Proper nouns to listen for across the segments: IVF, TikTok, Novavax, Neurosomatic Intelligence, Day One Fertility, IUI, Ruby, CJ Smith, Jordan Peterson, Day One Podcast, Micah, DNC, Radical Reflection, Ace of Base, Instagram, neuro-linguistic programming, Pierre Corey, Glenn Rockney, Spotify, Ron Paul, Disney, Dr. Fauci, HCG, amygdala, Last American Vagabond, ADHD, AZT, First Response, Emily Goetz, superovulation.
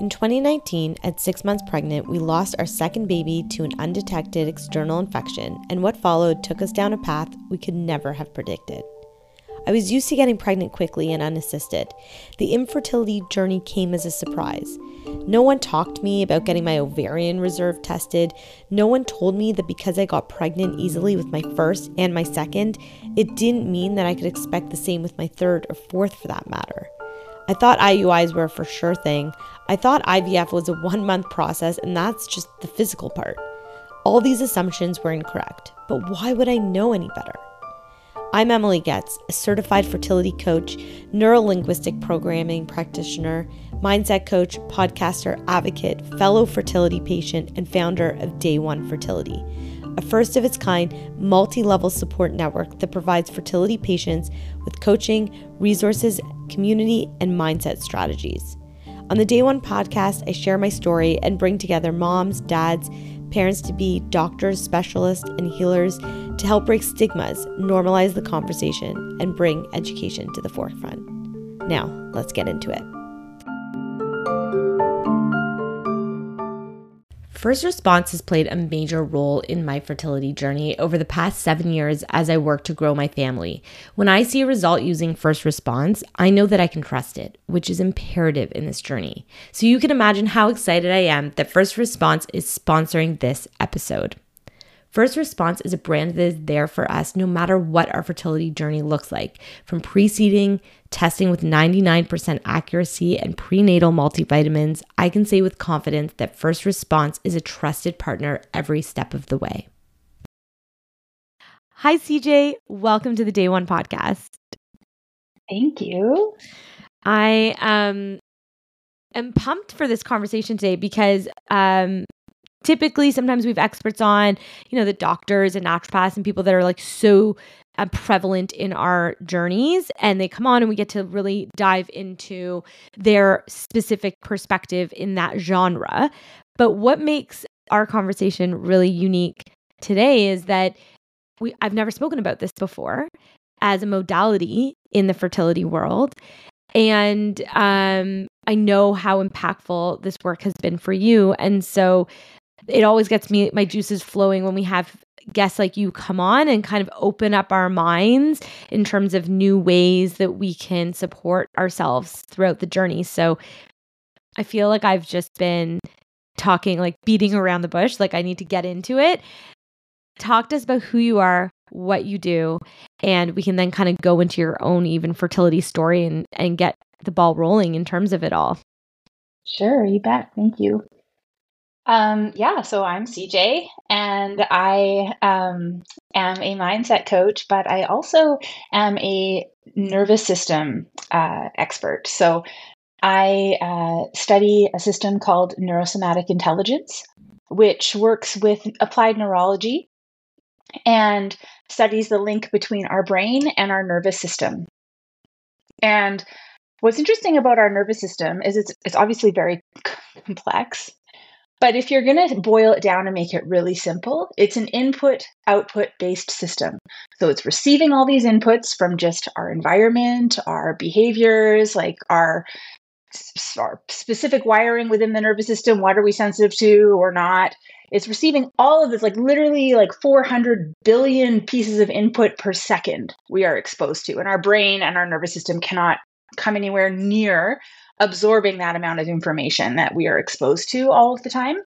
In 2019, at 6 months pregnant, we lost our second baby to an undetected external infection, and what followed took us down a path we could never have predicted. I was used to getting pregnant quickly and unassisted. The infertility journey came as a surprise. No one talked to me about getting my ovarian reserve tested. No one told me that because I got pregnant easily with my first and my second, it didn't mean that I could expect the same with my third or fourth for that matter. I thought IUIs were a for sure thing. I thought IVF was a 1-month process, and that's just the physical part. All these assumptions were incorrect, but why would I know any better? I'm Emily Goetz, a certified fertility coach, neuro-linguistic programming practitioner, mindset coach, podcaster, advocate, fellow fertility patient, and founder of Day One Fertility, a first-of-its-kind multi-level support network that provides fertility patients with coaching, resources, community, and mindset strategies. On the Day One podcast, I share my story and bring together moms, dads, parents-to-be, doctors, specialists, and healers to help break stigmas, normalize the conversation, and bring education to the forefront. Now, let's get into it. First Response has played a major role in my fertility journey over the past 7 years as I work to grow my family. When I see a result using First Response, I know that I can trust it, which is imperative in this journey. So you can imagine how excited I am that First Response is sponsoring this episode. First Response is a brand that is there for us no matter what our fertility journey looks like, from pre-seeding, testing with 99% accuracy, and prenatal multivitamins. I can say with confidence that First Response is a trusted partner every step of the way. Hi, CJ. Welcome to the Day One Podcast. Thank you. I am pumped for this conversation today because typically, sometimes we have experts on, the doctors and naturopaths and people that are like so prevalent in our journeys, and they come on and we get to really dive into their specific perspective in that genre. But what makes our conversation really unique today is that I've never spoken about this before as a modality in the fertility world. And I know how impactful this work has been for you. And so it always gets me, my juices flowing when we have guests like you come on and kind of open up our minds in terms of new ways that we can support ourselves throughout the journey. So I feel like I've just been talking, like beating around the bush, like I need to get into it. Talk to us about who you are, what you do, and we can then kind of go into your own even fertility story and get the ball rolling in terms of it all. Sure, you bet. Thank you. So I'm CJ, and I am a mindset coach, but I also am a nervous system expert. So I study a system called Neurosomatic Intelligence, which works with applied neurology and studies the link between our brain and our nervous system. And what's interesting about our nervous system is it's obviously very complex. But if you're going to boil it down and make it really simple, it's an input-output based system. So it's receiving all these inputs from just our environment, our behaviors, like our specific wiring within the nervous system. What are we sensitive to or not? It's receiving all of this, like literally like 400 billion pieces of input per second we are exposed to. And our brain and our nervous system cannot come anywhere near absorbing that amount of information that we are exposed to all of the time.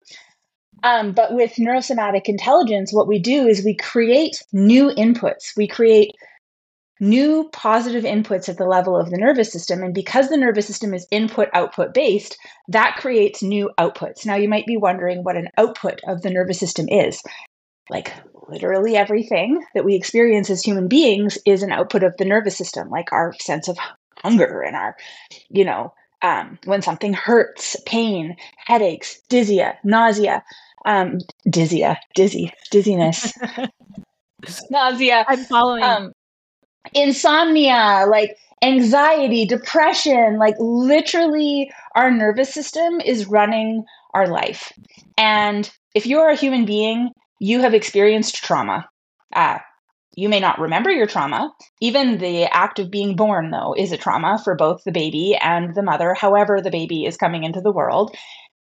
But with Neurosomatic Intelligence, what we do is we create new inputs. We create new positive inputs at the level of the nervous system. And because the nervous system is input-output based, that creates new outputs. Now, you might be wondering what an output of the nervous system is. Like literally everything that we experience as human beings is an output of the nervous system, like our sense of hunger and our, when something hurts, pain, headaches, dizziness, nausea. I'm following. Insomnia, like anxiety, depression, like literally our nervous system is running our life. And if you're a human being, you have experienced trauma. You may not remember your trauma. Even the act of being born, though, is a trauma for both the baby and the mother, however the baby is coming into the world.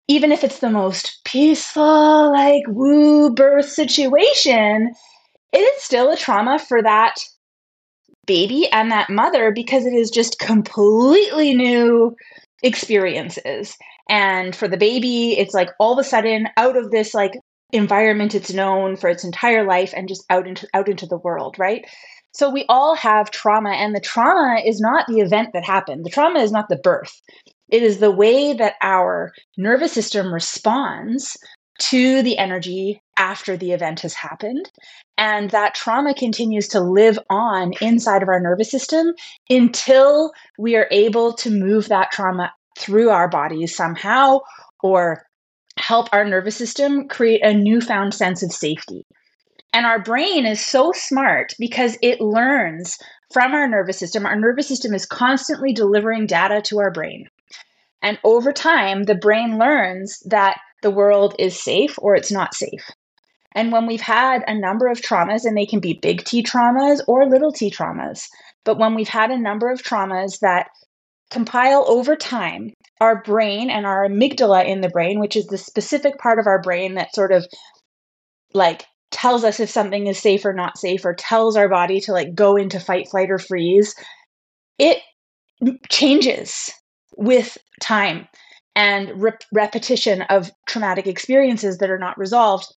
Even if it's the most peaceful, like, woo birth situation, it is still a trauma for that baby and that mother because it is just completely new experiences. And for the baby, it's like all of a sudden out of this, like, environment it's known for its entire life and just out into the world, right? So we all have trauma, and the trauma is not the event that happened. The trauma is not the birth. It is the way that our nervous system responds to the energy after the event has happened. And that trauma continues to live on inside of our nervous system until we are able to move that trauma through our bodies somehow, or help our nervous system create a newfound sense of safety. And our brain is so smart because it learns from our nervous system. Our nervous system is constantly delivering data to our brain. And over time, the brain learns that the world is safe or it's not safe. And when we've had a number of traumas, and they can be big T traumas or little T traumas, but when we've had a number of traumas that compile over time, our brain and our amygdala in the brain, which is the specific part of our brain that sort of like tells us if something is safe or not safe, or tells our body to like go into fight, flight, or freeze, it changes with time and repetition of traumatic experiences that are not resolved.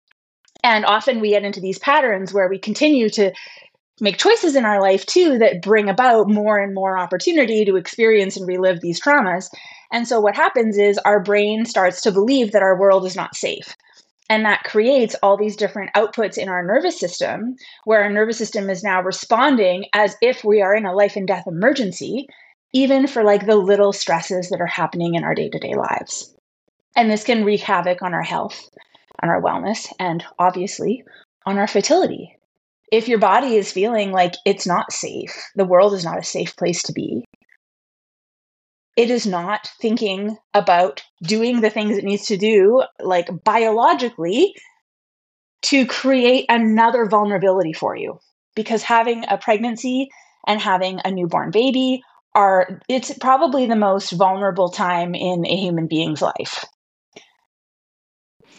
And often we get into these patterns where we continue to make choices in our life too that bring about more and more opportunity to experience and relive these traumas. And so what happens is our brain starts to believe that our world is not safe. And that creates all these different outputs in our nervous system, where our nervous system is now responding as if we are in a life and death emergency, even for like the little stresses that are happening in our day-to-day lives. And this can wreak havoc on our health, on our wellness, and obviously on our fertility. If your body is feeling like it's not safe, the world is not a safe place to be, it is not thinking about doing the things it needs to do, like biologically, to create another vulnerability for you. Because having a pregnancy and having a newborn baby it's probably the most vulnerable time in a human being's life.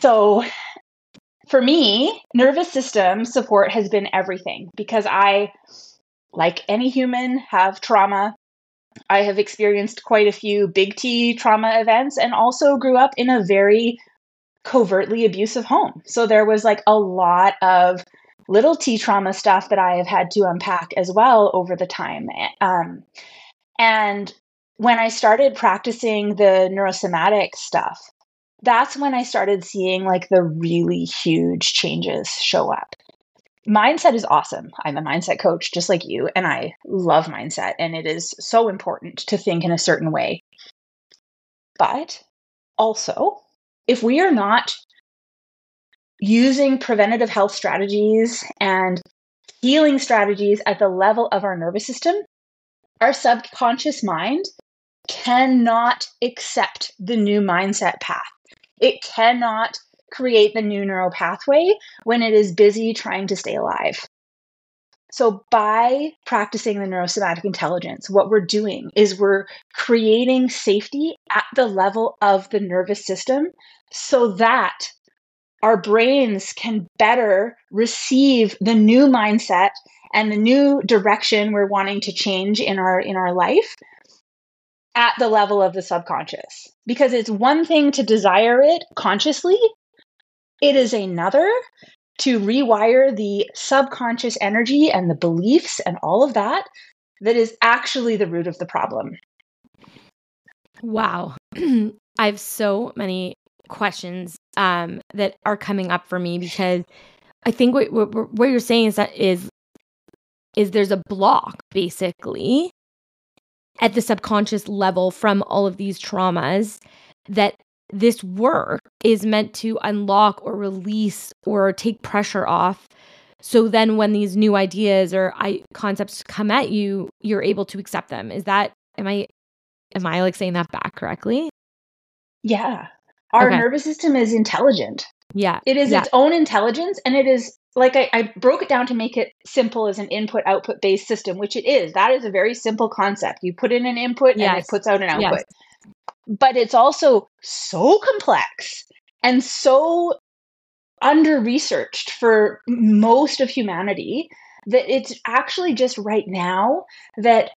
So for me, nervous system support has been everything, because I, like any human, have trauma. I have experienced quite a few big T trauma events, and also grew up in a very covertly abusive home. So there was like a lot of little T trauma stuff that I have had to unpack as well over the time. And when I started practicing the neurosomatic stuff, that's when I started seeing like the really huge changes show up. Mindset is awesome. I'm a mindset coach just like you, and I love mindset, and it is so important to think in a certain way. But also, if we are not using preventative health strategies and healing strategies at the level of our nervous system, our subconscious mind cannot accept the new mindset path. It cannot create the new neural pathway when it is busy trying to stay alive. So by practicing the neurosomatic intelligence, what we're doing is we're creating safety at the level of the nervous system so that our brains can better receive the new mindset and the new direction we're wanting to change in our life at the level of the subconscious. Because it's one thing to desire it consciously. It is another to rewire the subconscious energy and the beliefs and all of that is actually the root of the problem. Wow. I have so many questions that are coming up for me, because I think what you're saying is that is there's a block basically at the subconscious level from all of these traumas, that this work is meant to unlock or release or take pressure off. So then when these new ideas or concepts come at you, you're able to accept them. Is that, am I like saying that back correctly? Yeah. Our nervous system is intelligent. Yeah. It is its own intelligence, and it is like I broke it down to make it simple as an input-output based system, which it is. That is a very simple concept. You put in an input and it puts out an output. Yes. But it's also so complex and so under-researched for most of humanity that it's actually just right now that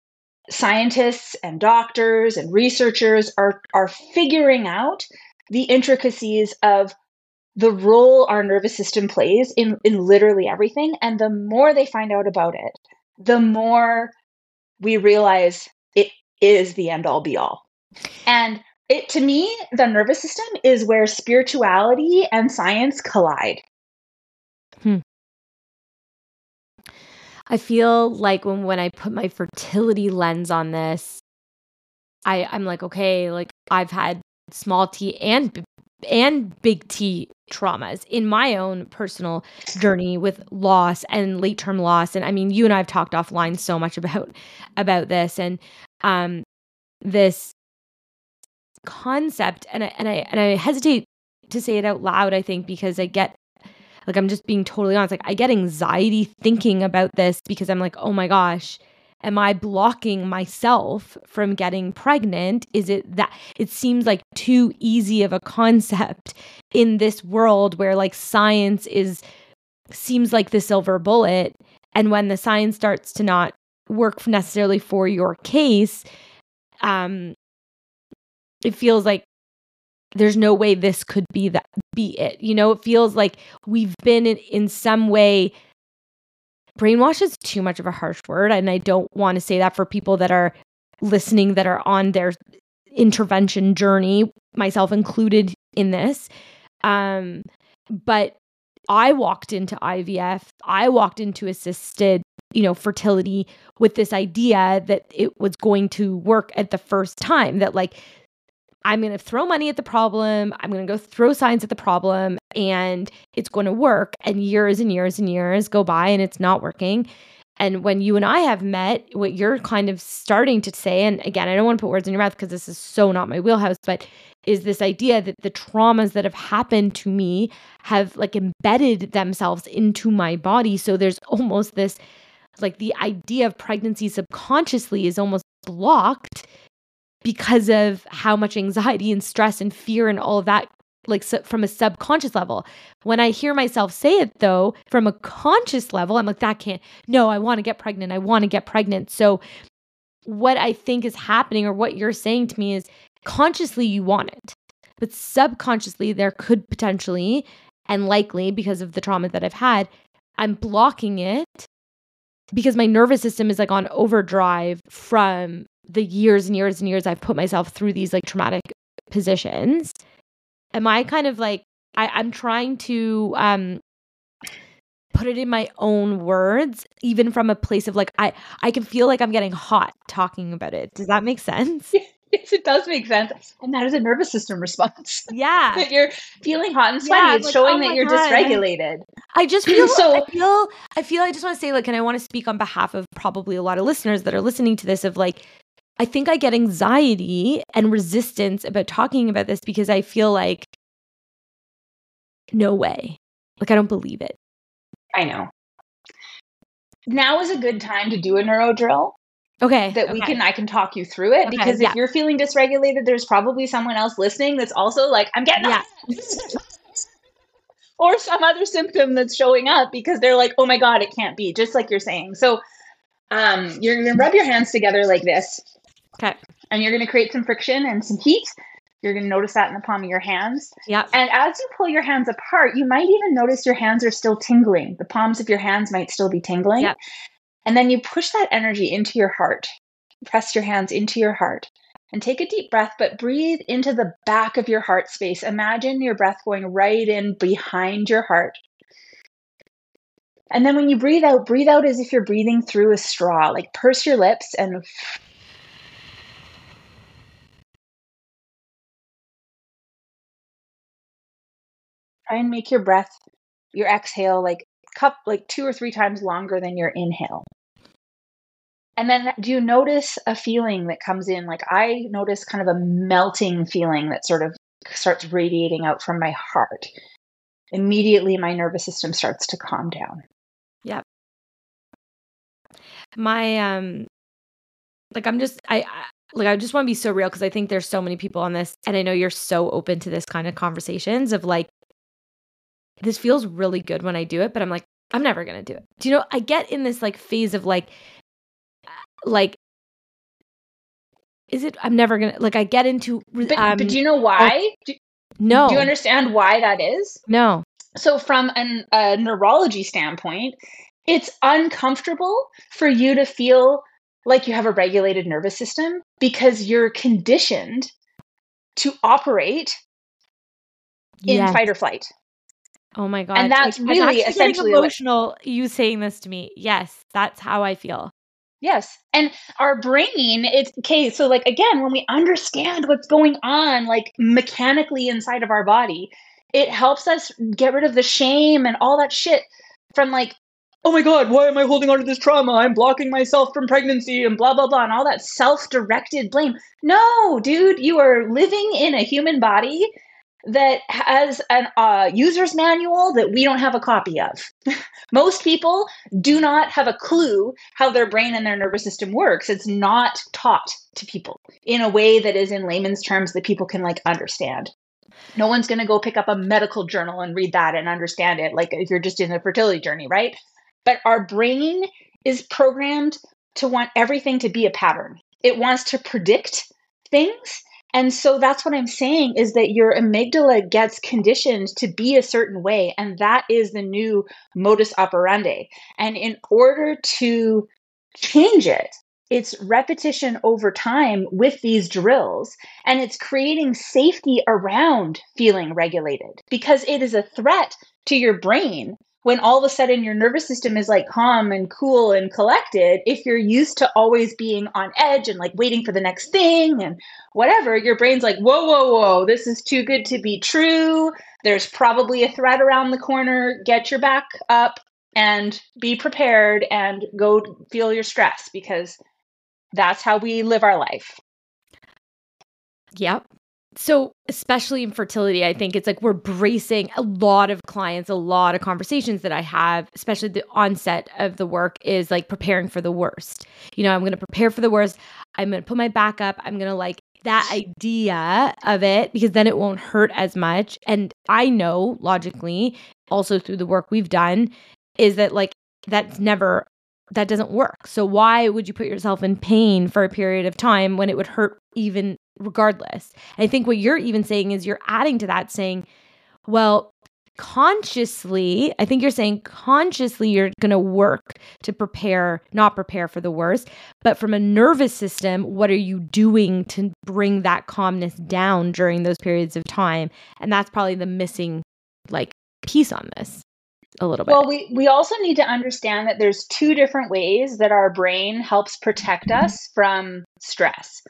scientists and doctors and researchers are figuring out the intricacies of the role our nervous system plays in literally everything. And the more they find out about it, the more we realize it is the end all be all. And it, to me, the nervous system is where spirituality and science collide. I feel like when I put my fertility lens on this, I'm like, okay, like I've had small T and big T traumas in my own personal journey with loss and late-term loss. And I mean, you and I have talked offline so much about this and this concept. And I hesitate to say it out loud, I think, because I get, like, I'm just being totally honest. Like, I get anxiety thinking about this because I'm like, oh my gosh, am I blocking myself from getting pregnant? Is it that it seems like too easy of a concept in this world where like science seems like the silver bullet. And when the science starts to not work necessarily for your case, it feels like there's no way this could be it. You know, it feels like we've been in some way, brainwashed is too much of a harsh word. And I don't want to say that for people that are listening, that are on their intervention journey, myself included in this. But I walked into IVF, I walked into assisted, you know, fertility with this idea that it was going to work at the first time, that like, I'm going to throw money at the problem. I'm going to go throw science at the problem and it's going to work. And years and years and years go by and it's not working. And when you and I have met, what you're kind of starting to say, and again, I don't want to put words in your mouth because this is so not my wheelhouse, but is this idea that the traumas that have happened to me have like embedded themselves into my body. So there's almost this, like the idea of pregnancy subconsciously is almost blocked because of how much anxiety and stress and fear and all of that, like from a subconscious level. When I hear myself say it though, from a conscious level, I'm like, that can't, no, I want to get pregnant. I want to get pregnant. So what I think is happening or what you're saying to me is consciously you want it, but subconsciously there could potentially and likely because of the trauma that I've had, I'm blocking it because my nervous system is like on overdrive from the years and years and years I've put myself through these like traumatic positions. Am I kind of like, I'm trying to put it in my own words, even from a place of like, I can feel like I'm getting hot talking about it. Does that make sense? Yes, it does make sense. And that is a nervous system response. Yeah. That you're feeling hot and sweaty. Yeah, it's like, showing that you're dysregulated. I just feel so. I feel I just want to say like, and I want to speak on behalf of probably a lot of listeners that are listening to this of like, I think I get anxiety and resistance about talking about this because I feel like, no way. Like, I don't believe it. I know. Now is a good time to do a neuro drill. Okay. That we can, I can talk you through it because if you're feeling dysregulated, there's probably someone else listening that's also like, I'm getting up. Or some other symptom that's showing up because they're like, oh my God, it can't be, just like you're saying. So you're going to rub your hands together like this. Okay. And you're going to create some friction and some heat. You're going to notice that in the palm of your hands. Yeah. And as you pull your hands apart, you might even notice your hands are still tingling. The palms of your hands might still be tingling. Yep. And then you push that energy into your heart. Press your hands into your heart and take a deep breath, but breathe into the back of your heart space. Imagine your breath going right in behind your heart. And then when you breathe out as if you're breathing through a straw, like purse your lips and try and make your breath, your exhale, like 2 or 3 times longer than your inhale. And then do you notice a feeling that comes in? Like I notice kind of a melting feeling that sort of starts radiating out from my heart. immediately my nervous system starts to calm down. Yeah. My, I just want to be so real, because I think there's so many people on this, and I know you're so open to this kind of conversations of like, this feels really good when I do it, but I'm like, I'm never going to do it. Do you know, I get in this like phase of like, is it, I'm never going to, like, I get into. But do you know why? No. Do you understand why that is? No. So from a neurology standpoint, it's uncomfortable for you to feel like you have a regulated nervous system, because you're conditioned to operate in fight or flight. Oh my God. And that's like, really essentially emotional, you saying this to me. Yes. That's how I feel. Yes. And our brain, it's okay. So like, again, when we understand what's going on, like mechanically inside of our body, it helps us get rid of the shame and all that shit from like, oh my God, why am I holding on to this trauma? I'm blocking myself from pregnancy and blah, blah, blah. And all that self-directed blame. No, dude, you are living in a human body that has an user's manual that we don't have a copy of. Most people do not have a clue how their brain and their nervous system works. It's not taught to people in a way that is in layman's terms that people can like understand. No one's going to go pick up a medical journal and read that and understand it. Like if you're just in the fertility journey, right? But our brain is programmed to want everything to be a pattern. It wants to predict things. And so that's what I'm saying is that your amygdala gets conditioned to be a certain way. And that is the new modus operandi. And in order to change it, it's repetition over time with these drills. And it's creating safety around feeling regulated, because it is a threat to your brain when all of a sudden your nervous system is like calm and cool and collected. If you're used to always being on edge and like waiting for the next thing and whatever, your brain's like, whoa, whoa, whoa, this is too good to be true. There's probably a threat around the corner. Get your back up and be prepared and go feel your stress, because that's how we live our life. Yep. So especially in fertility, I think it's like we're bracing a lot of clients, a lot of conversations that I have, especially the onset of the work, is like preparing for the worst. You know, I'm going to prepare for the worst. I'm going to put my back up. I'm going to like that idea of it, because then it won't hurt as much. And I know logically also through the work we've done is that like that doesn't work. So why would you put yourself in pain for a period of time when it would hurt even regardless? And I think what you're even saying is you're adding to that saying, well, consciously, I think you're saying consciously you're going to work to prepare, not prepare for the worst. But from a nervous system, what are you doing to bring that calmness down during those periods of time? And that's probably the missing like piece on this. A little bit. Well, we also need to understand that there's two different ways that our brain helps protect us from stress.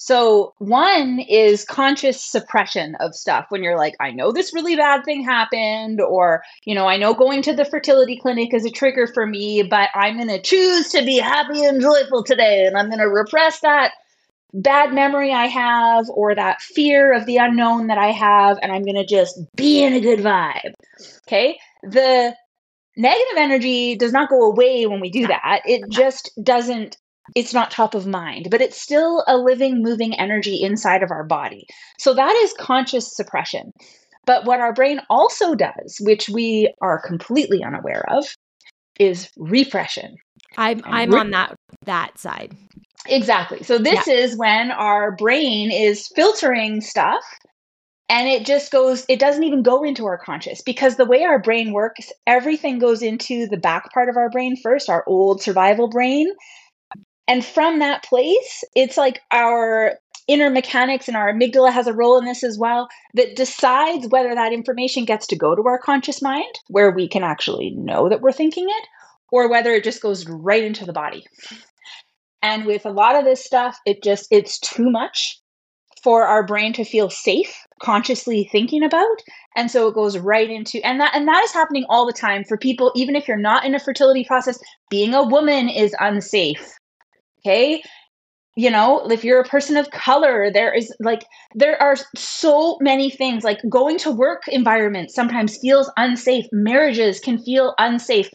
So one is conscious suppression of stuff when you're like, I know this really bad thing happened, or, you know, I know going to the fertility clinic is a trigger for me, but I'm going to choose to be happy and joyful today. And I'm going to repress that bad memory I have, or that fear of the unknown that I have. And I'm going to just be in a good vibe. Okay. The negative energy does not go away when we do that. It just doesn't, it's not top of mind, but it's still a living, moving energy inside of our body. So that is conscious suppression. But what our brain also does, which we are completely unaware of, is repression. I'm on that side. Exactly. So this is when our brain is filtering stuff. And it just goes, it doesn't even go into our conscious, because the way our brain works, everything goes into the back part of our brain first, our old survival brain. And from that place, it's like our inner mechanics and our amygdala has a role in this as well, that decides whether that information gets to go to our conscious mind, where we can actually know that we're thinking it, or whether it just goes right into the body. And with a lot of this stuff, it's too much for our brain to feel safe consciously thinking about. And so it goes right into, and that is happening all the time for people. Even if you're not in a fertility process, being a woman is unsafe. Okay. You know, if you're a person of color, there are so many things. Like, going to work environment sometimes feels unsafe. Marriages can feel unsafe,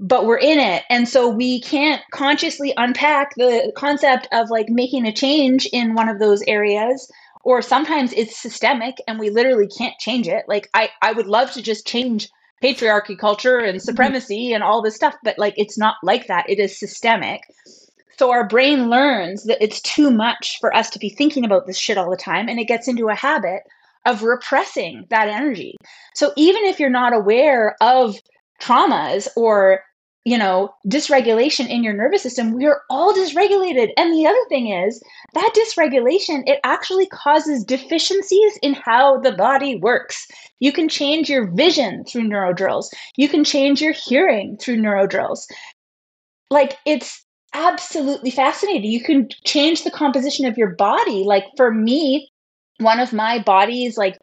but we're in it. And so we can't consciously unpack the concept of like making a change in one of those areas, or sometimes it's systemic and we literally can't change it. Like, I would love to just change patriarchy culture and supremacy and all this stuff, but like, it's not like that. It is systemic. So our brain learns that it's too much for us to be thinking about this shit all the time, and it gets into a habit of repressing that energy. So even if you're not aware of traumas or, you know, dysregulation in your nervous system, we are all dysregulated. And the other thing is that dysregulation, it actually causes deficiencies in how the body works. You can change your vision through neurodrills. You can change your hearing through neurodrills. Like, it's absolutely fascinating. You can change the composition of your body. Like, for me, one of my body's like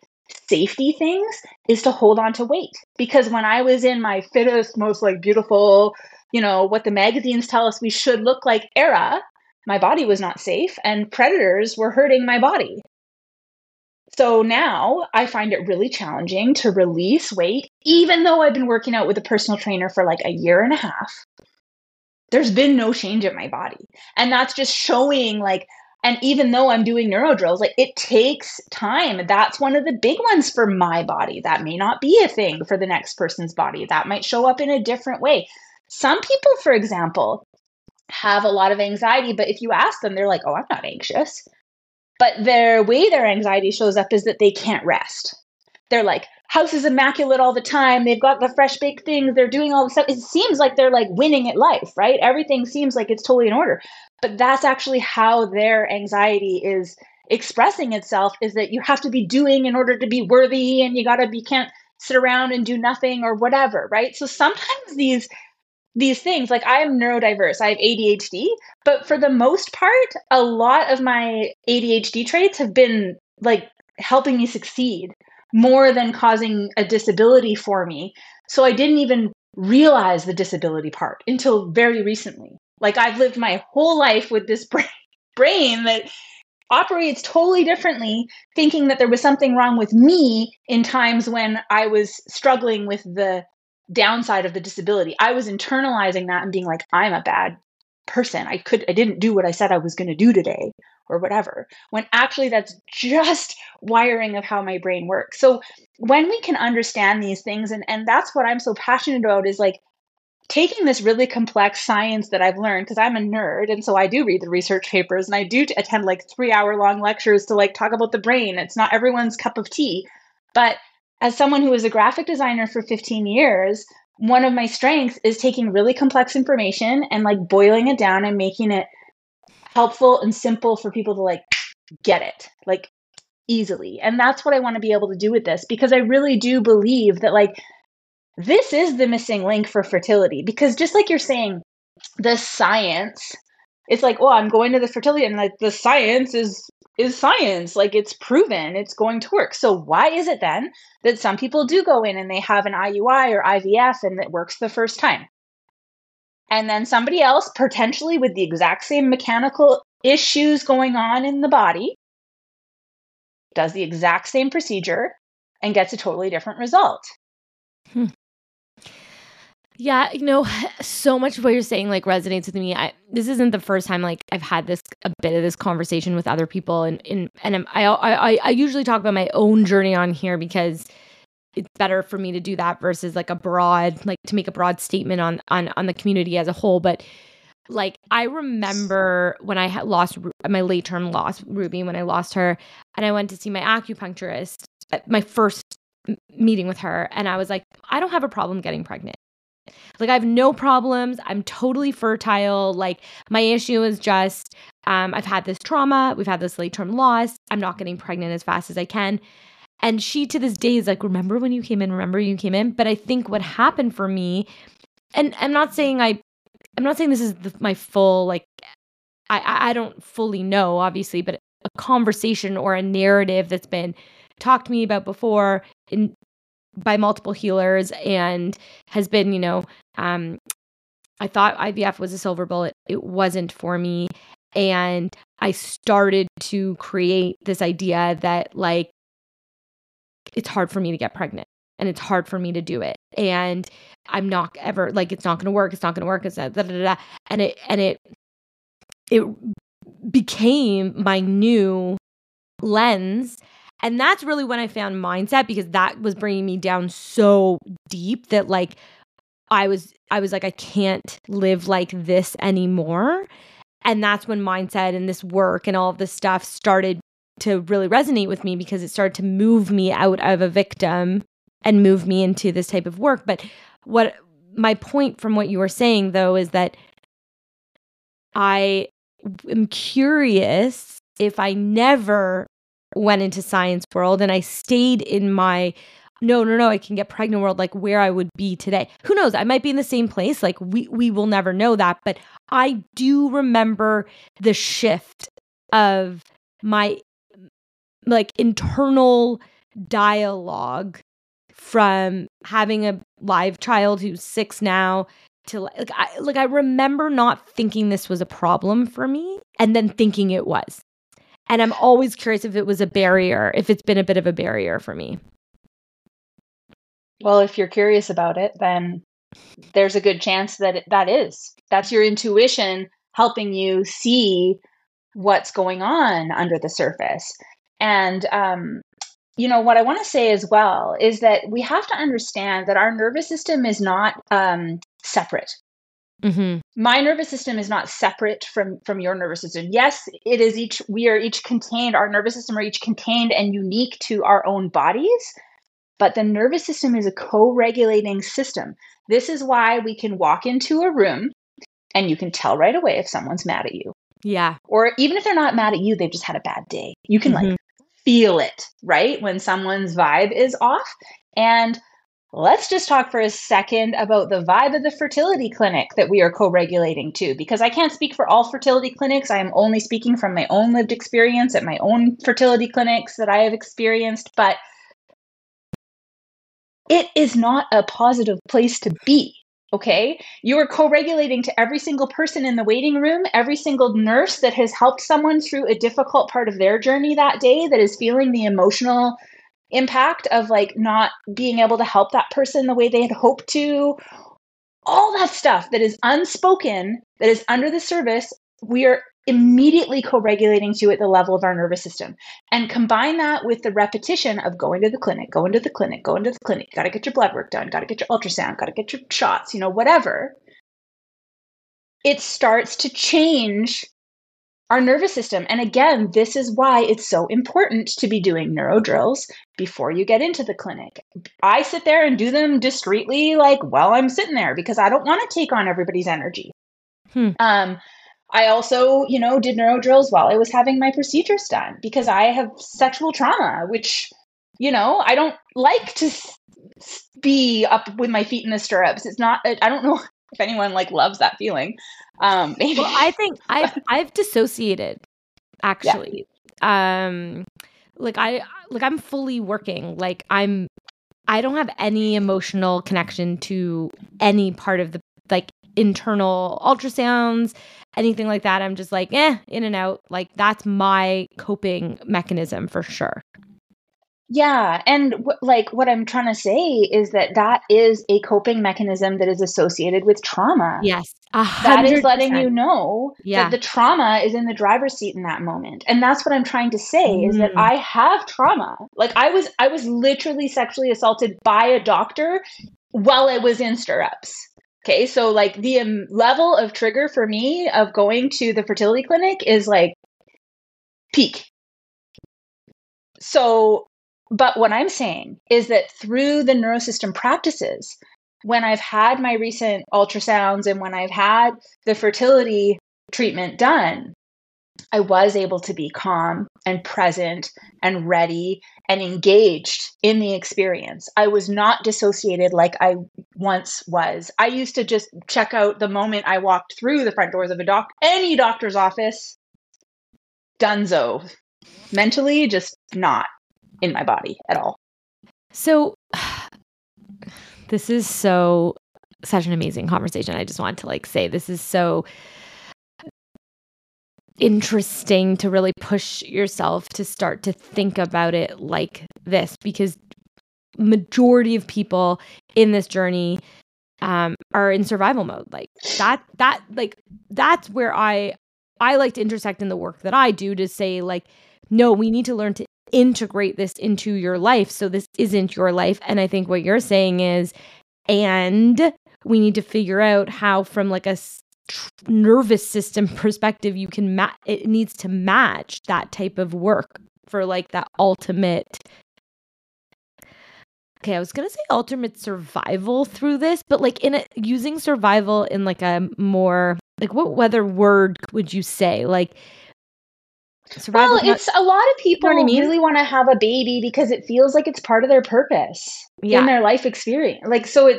safety things is to hold on to weight, because when I was in my fittest, most like beautiful, you know, what the magazines tell us we should look like era, my body was not safe and predators were hurting my body. So now I find it really challenging to release weight, even though I've been working out with a personal trainer for like a year and a half. There's been no change in my body. And that's just showing, like, and even though I'm doing neuro drills, like, it takes time. That's one of the big ones for my body. That may not be a thing for the next person's body. That might show up in a different way. Some people, for example, have a lot of anxiety, but if you ask them, they're like, oh, I'm not anxious. But their way their anxiety shows up is that they can't rest. They're like, house is immaculate all the time. They've got the fresh baked things. They're doing all the stuff. It seems like they're like winning at life, right? Everything seems like it's totally in order. But that's actually how their anxiety is expressing itself, is that you have to be doing in order to be worthy, and you can't sit around and do nothing or whatever, right? So sometimes these things, like, I am neurodiverse, I have ADHD, but for the most part, a lot of my ADHD traits have been like helping me succeed more than causing a disability for me. So I didn't even realize the disability part until very recently. Like, I've lived my whole life with this brain that operates totally differently, thinking that there was something wrong with me in times when I was struggling with the downside of the disability. I was internalizing that and being like, I'm a bad person. I didn't do what I said I was going to do today, or whatever, when actually that's just wiring of how my brain works. So when we can understand these things, and that's what I'm so passionate about, is like taking this really complex science that I've learned, because I'm a nerd. And so I do read the research papers, and I do attend like 3-hour-long lectures to like talk about the brain. It's not everyone's cup of tea. But as someone who was a graphic designer for 15 years, one of my strengths is taking really complex information and like boiling it down and making it helpful and simple for people to like get it, like, easily. And that's what I want to be able to do with this, because I really do believe that like this is the missing link for fertility. Because just like you're saying, the science, it's like, well, I'm going to the fertility, and like the science is science, like it's proven, it's going to work. So why is it then that some people do go in and they have an IUI or IVF and it works the first time? And then somebody else, potentially with the exact same mechanical issues going on in the body, does the exact same procedure and gets a totally different result. Yeah, you know, so much of what you're saying like resonates with me. This isn't the first time like I've had a bit of this conversation with other people, and I usually talk about my own journey on here, because it's better for me to do that versus like to make a broad statement on the community as a whole. But like, I remember when I had lost my late term loss, Ruby, when I lost her, and I went to see my acupuncturist at my first meeting with her. And I was like, I don't have a problem getting pregnant. Like, I have no problems. I'm totally fertile. Like, my issue is just, I've had this trauma. We've had this late term loss. I'm not getting pregnant as fast as I can. And she to this day is like, remember when you came in. But I think what happened for me, and I'm not saying this is my full, like, I don't fully know, obviously, but a conversation or a narrative that's been talked to me about before by multiple healers, and has been, you know, I thought IVF was a silver bullet. It wasn't for me. And I started to create this idea that, like, it's hard for me to get pregnant and it's hard for me to do it. And I'm not ever, like, it's not going to work. It's not going to work. It's da, da, da, da. And it became my new lens. And that's really when I found mindset, because that was bringing me down so deep that, like, I was like, I can't live like this anymore. And that's when mindset and this work and all of this stuff started to really resonate with me, because it started to move me out of a victim and move me into this type of work. But what my point from what you were saying, though, is that I am curious if I never went into science world and I stayed in my no, I can get pregnant world, like, where I would be today. Who knows? I might be in the same place. Like, we will never know that. But I do remember the shift of my, like, internal dialogue from having a live child who's 6 now to, like, I remember not thinking this was a problem for me and then thinking it was. And I'm always curious if it was a barrier, if it's been a bit of a barrier for me. Well, if you're curious about it, then there's a good chance that that's your intuition helping you see what's going on under the surface. And, you know, what I want to say as well is that we have to understand that our nervous system is not separate. Mm-hmm. My nervous system is not separate from your nervous system. Yes, it is our nervous system are each contained and unique to our own bodies. But the nervous system is a co-regulating system. This is why we can walk into a room and you can tell right away if someone's mad at you. Yeah. Or even if they're not mad at you, they've just had a bad day. You can like feel it, right? When someone's vibe is off. And let's just talk for a second about the vibe of the fertility clinic that we are co-regulating to, because I can't speak for all fertility clinics. I am only speaking from my own lived experience at my own fertility clinics that I have experienced. But it is not a positive place to be, okay? You are co-regulating to every single person in the waiting room, every single nurse that has helped someone through a difficult part of their journey that day that is feeling the emotional impact of, like, not being able to help that person the way they had hoped to. All that stuff that is unspoken, that is under the surface, we are immediately co-regulating to at the level of our nervous system. And combine that with the repetition of going to the clinic, got to get your blood work done, got to get your ultrasound, got to get your shots, you know, whatever. It starts to change our nervous system. And again, this is why it's so important to be doing neuro drills before you get into the clinic. I sit there and do them discreetly, like, while I'm sitting there, because I don't want to take on everybody's energy. I also, you know, did neuro drills while I was having my procedures done, because I have sexual trauma, which, you know, I don't like to be up with my feet in the stirrups. It's not, I don't know if anyone, like, loves that feeling. Maybe. Well, I think I've dissociated, actually. Yeah. I'm fully working. Like, I don't have any emotional connection to any part of the, like, internal ultrasounds, anything like that. I'm just like, in and out. Like, that's my coping mechanism for sure. Yeah. And what I'm trying to say is that is a coping mechanism that is associated with trauma. Yes. 100%. That is letting you know that the trauma is in the driver's seat in that moment. And that's what I'm trying to say is that I have trauma. Like, I was literally sexually assaulted by a doctor while I was in stirrups. Okay, so, like, the level of trigger for me of going to the fertility clinic is, like, peak. So, but what I'm saying is that through the neurosystem practices, when I've had my recent ultrasounds and when I've had the fertility treatment done, I was able to be calm and present and ready and engaged in the experience. I was not dissociated like I once was. I used to just check out the moment I walked through the front doors of any doctor's office, dunzo, mentally just not in my body at all. So this is such an amazing conversation. I just want to, like, say this is so interesting to really push yourself to start to think about it like this, because majority of people in this journey are in survival mode. Like that's where I like to intersect in the work that I do to say, like, no, we need to learn to integrate this into your life. So this isn't your life. And I think what you're saying is, and we need to figure out how, from like a nervous system perspective, you can it needs to match that type of work for like that ultimate. Okay, I was gonna say ultimate survival through this, but like using survival in like a more like, what other word would you say? Like survival. Well, it's a lot of people, you know what I mean? Really want to have a baby because it feels like it's part of their purpose in their life experience. Like, so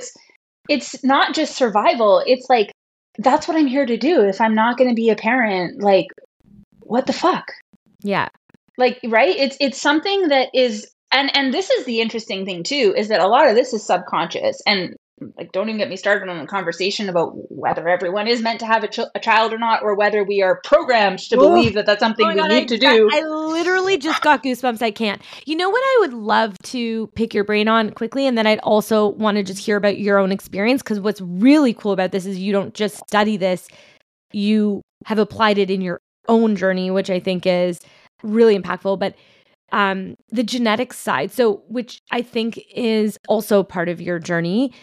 it's not just survival. It's like, that's what I'm here to do. If I'm not going to be a parent, like, what the fuck? Yeah. Like, right? It's something that is, and this is the interesting thing too, is that a lot of this is subconscious. And like, don't even get me started on the conversation about whether everyone is meant to have a child or not, or whether we are programmed to believe that that's something we need to do. I literally just got goosebumps. I can't. You know what I would love to pick your brain on quickly? And then I'd also want to just hear about your own experience, because what's really cool about this is you don't just study this. You have applied it in your own journey, which I think is really impactful. But the genetic side, so which I think is also part of your journey,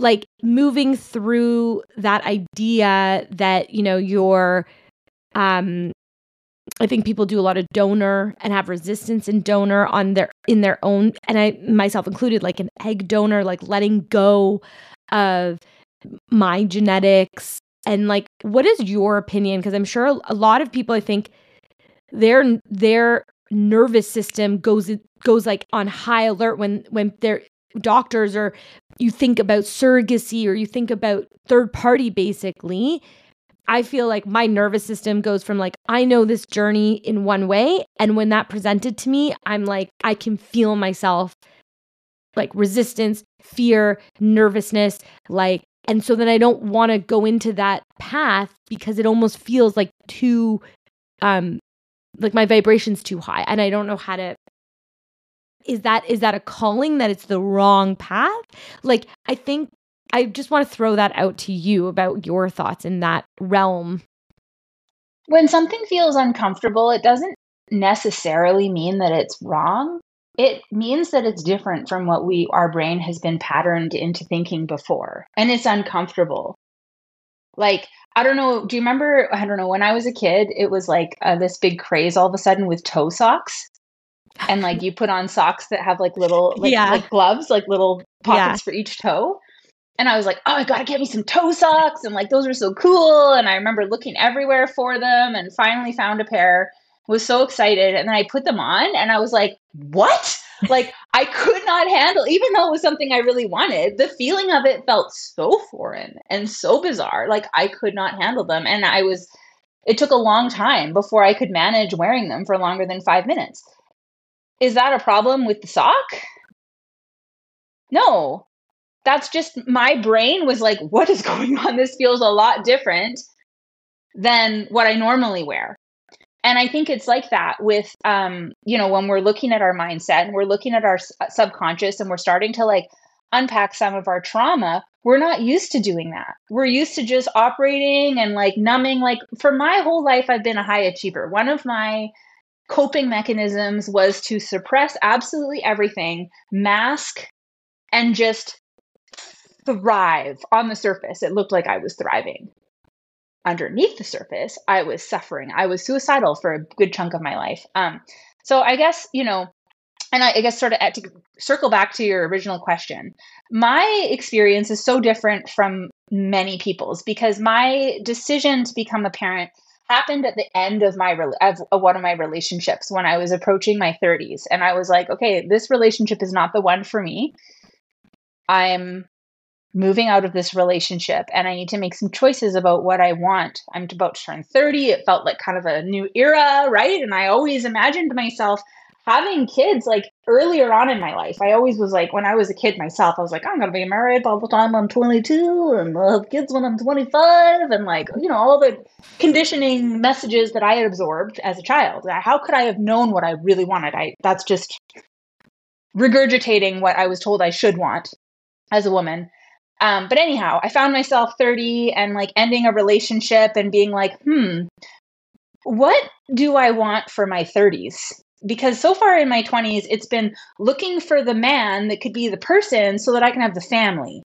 like moving through that idea that, you know, your, I think people do a lot of donor and have resistance in donor on in their own, and I myself included, like an egg donor, like letting go of my genetics. And like, what is your opinion? Because I'm sure a lot of people, I think their nervous system goes like on high alert when they're doctors, or you think about surrogacy, or you think about third party, basically. I feel like my nervous system goes from like, I know this journey in one way, and when that presented to me, I'm like, I can feel myself, like resistance, fear, nervousness, like, and so then I don't want to go into that path because it almost feels like too, like my vibration's too high, and I don't know how to. Is that a calling that it's the wrong path? Like, I think I just want to throw that out to you about your thoughts in that realm. When something feels uncomfortable, it doesn't necessarily mean that it's wrong. It means that it's different from what our brain has been patterned into thinking before, and it's uncomfortable. Like, I don't know. Do you remember? I don't know. When I was a kid, it was like this big craze all of a sudden with toe socks, and like you put on socks that have like little, like gloves, like little pockets for each toe. And I was like, oh, I gotta get me some toe socks, and like those are so cool. And I remember looking everywhere for them, and finally found a pair. Was so excited, and then I put them on, and I was like, what? Like, I could not handle, even though it was something I really wanted, the feeling of it felt so foreign and so bizarre. Like, I could not handle them. And it took a long time before I could manage wearing them for longer than 5 minutes. Is that a problem with the sock? No, that's just, my brain was like, what is going on? This feels a lot different than what I normally wear. And I think it's like that with, you know, when we're looking at our mindset and we're looking at our subconscious and we're starting to like unpack some of our trauma, we're not used to doing that. We're used to just operating and like numbing. Like, for my whole life, I've been a high achiever. One of my coping mechanisms was to suppress absolutely everything, mask, and just thrive on the surface. It looked like I was thriving. Underneath the surface, I was suffering. I was suicidal for a good chunk of my life. So I guess, you know, and I guess sort of to circle back to your original question, my experience is so different from many people's, because my decision to become a parent happened at the end of one of my relationships when I was approaching my 30s. And I was like, okay, this relationship is not the one for me. I'm moving out of this relationship, and I need to make some choices about what I want. I'm about to turn 30. It felt like kind of a new era, right? And I always imagined myself having kids, like earlier on in my life, I always was like, when I was a kid myself, I was like, I'm going to be married by the time I'm 22 and I'll have kids when I'm 25. And like, you know, all the conditioning messages that I had absorbed as a child. How could I have known what I really wanted? That's just regurgitating what I was told I should want as a woman. But anyhow, I found myself 30 and like ending a relationship and being like, what do I want for my 30s? Because so far in my 20s, it's been looking for the man that could be the person so that I can have the family.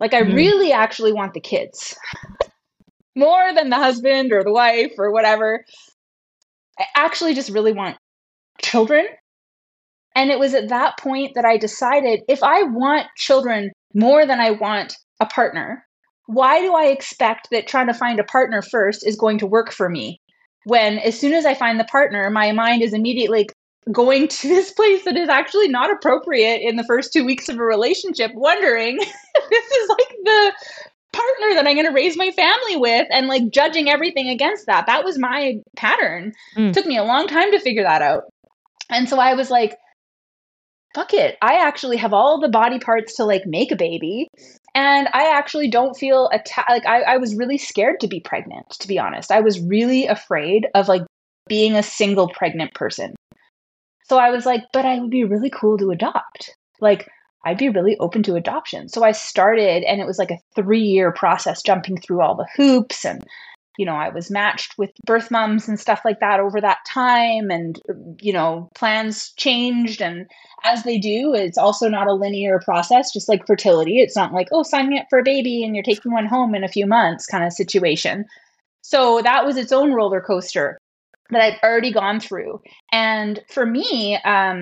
Like I really actually want the kids more than the husband or the wife or whatever. I actually just really want children. And it was at that point that I decided if I want children more than I want a partner, why do I expect that trying to find a partner first is going to work for me? When as soon as I find the partner, my mind is immediately going to this place that is actually not appropriate in the first 2 weeks of a relationship, wondering if this is like the partner that I'm going to raise my family with and like judging everything against that. That was my pattern. It took me a long time to figure that out. And so I was like, fuck it. I actually have all the body parts to like make a baby. And I actually don't feel I was really scared to be pregnant, to be honest. I was really afraid of like being a single pregnant person. So I was like, but I would be really cool to adopt. Like I'd be really open to adoption. So I started, and it was like a 3-year process jumping through all the hoops, and you know, I was matched with birth moms and stuff like that over that time. And, you know, plans changed. And as they do, it's also not a linear process, just like fertility. It's not like, oh, sign me up for a baby and you're taking one home in a few months kind of situation. So that was its own roller coaster that I'd already gone through. And for me, I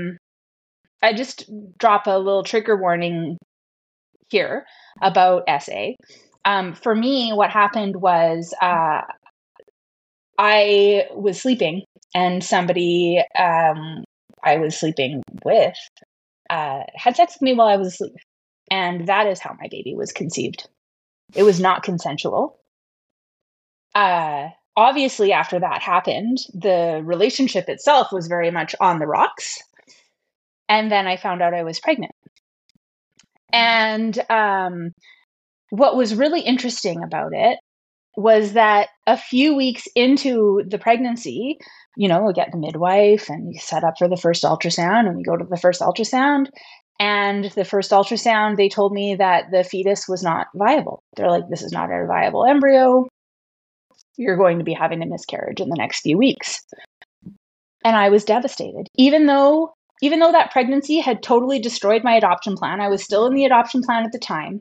just drop a little trigger warning here about SA. For me, what happened was I was sleeping, and somebody I was sleeping with had sex with me while I was asleep. And that is how my baby was conceived. It was not consensual. Obviously, after that happened, the relationship itself was very much on the rocks. And then I found out I was pregnant. And what was really interesting about it was that a few weeks into the pregnancy, you know, we get the midwife and we set up for the first ultrasound, and we go to the first ultrasound. And the first ultrasound, they told me that the fetus was not viable. They're like, this is not a viable embryo. You're going to be having a miscarriage in the next few weeks. And I was devastated. Even though that pregnancy had totally destroyed my adoption plan, I was still in the adoption plan at the time.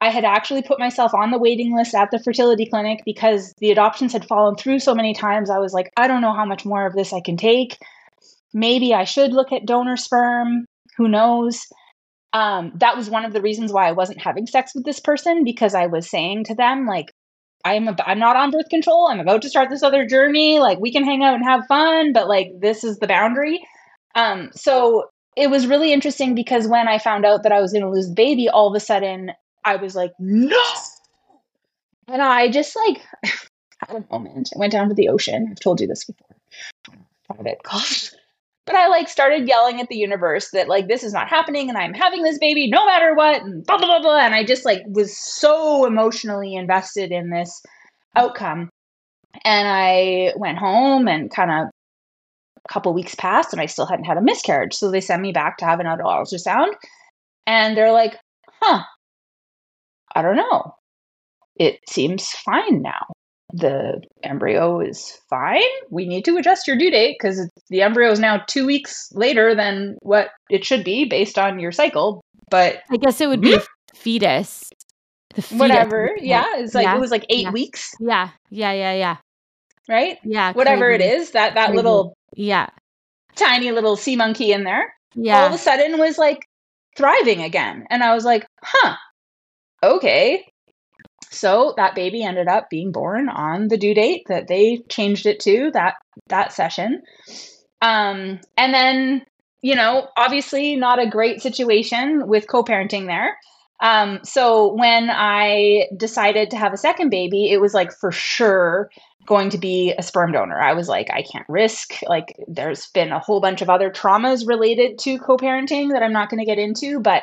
I had actually put myself on the waiting list at the fertility clinic because the adoptions had fallen through so many times. I was like, I don't know how much more of this I can take. Maybe I should look at donor sperm. Who knows? That was one of the reasons why I wasn't having sex with this person, because I was saying to them, like, I'm not on birth control. I'm about to start this other journey. Like, we can hang out and have fun, but like, this is the boundary. So it was really interesting because when I found out that I was going to lose the baby, all of a sudden, I was like, no. And I just like had a moment. I went down to the ocean. I've told you this before. Private calls. But I like started yelling at the universe that like, this is not happening, and I'm having this baby no matter what, and blah, blah, blah, blah. And I just like was so emotionally invested in this outcome. And I went home, and kind of a couple weeks passed, and I still hadn't had a miscarriage. So they sent me back to have another ultrasound, and they're like, I don't know. It seems fine now. The embryo is fine. We need to adjust your due date because the embryo is now 2 weeks later than what it should be based on your cycle. But I guess it would be fetus. The fetus. Whatever. Yeah. It's like, It was like 8 weeks. Yeah. Right? Yeah. Whatever crazy. It is, that crazy. Little tiny little sea monkey in there. Yeah. All of a sudden was like thriving again. And I was like, okay. So that baby ended up being born on the due date that they changed it to that session. And then, you know, obviously not a great situation with co-parenting there. So when I decided to have a second baby, it was like for sure going to be a sperm donor. I was like, I can't risk, like there's been a whole bunch of other traumas related to co-parenting that I'm not going to get into, but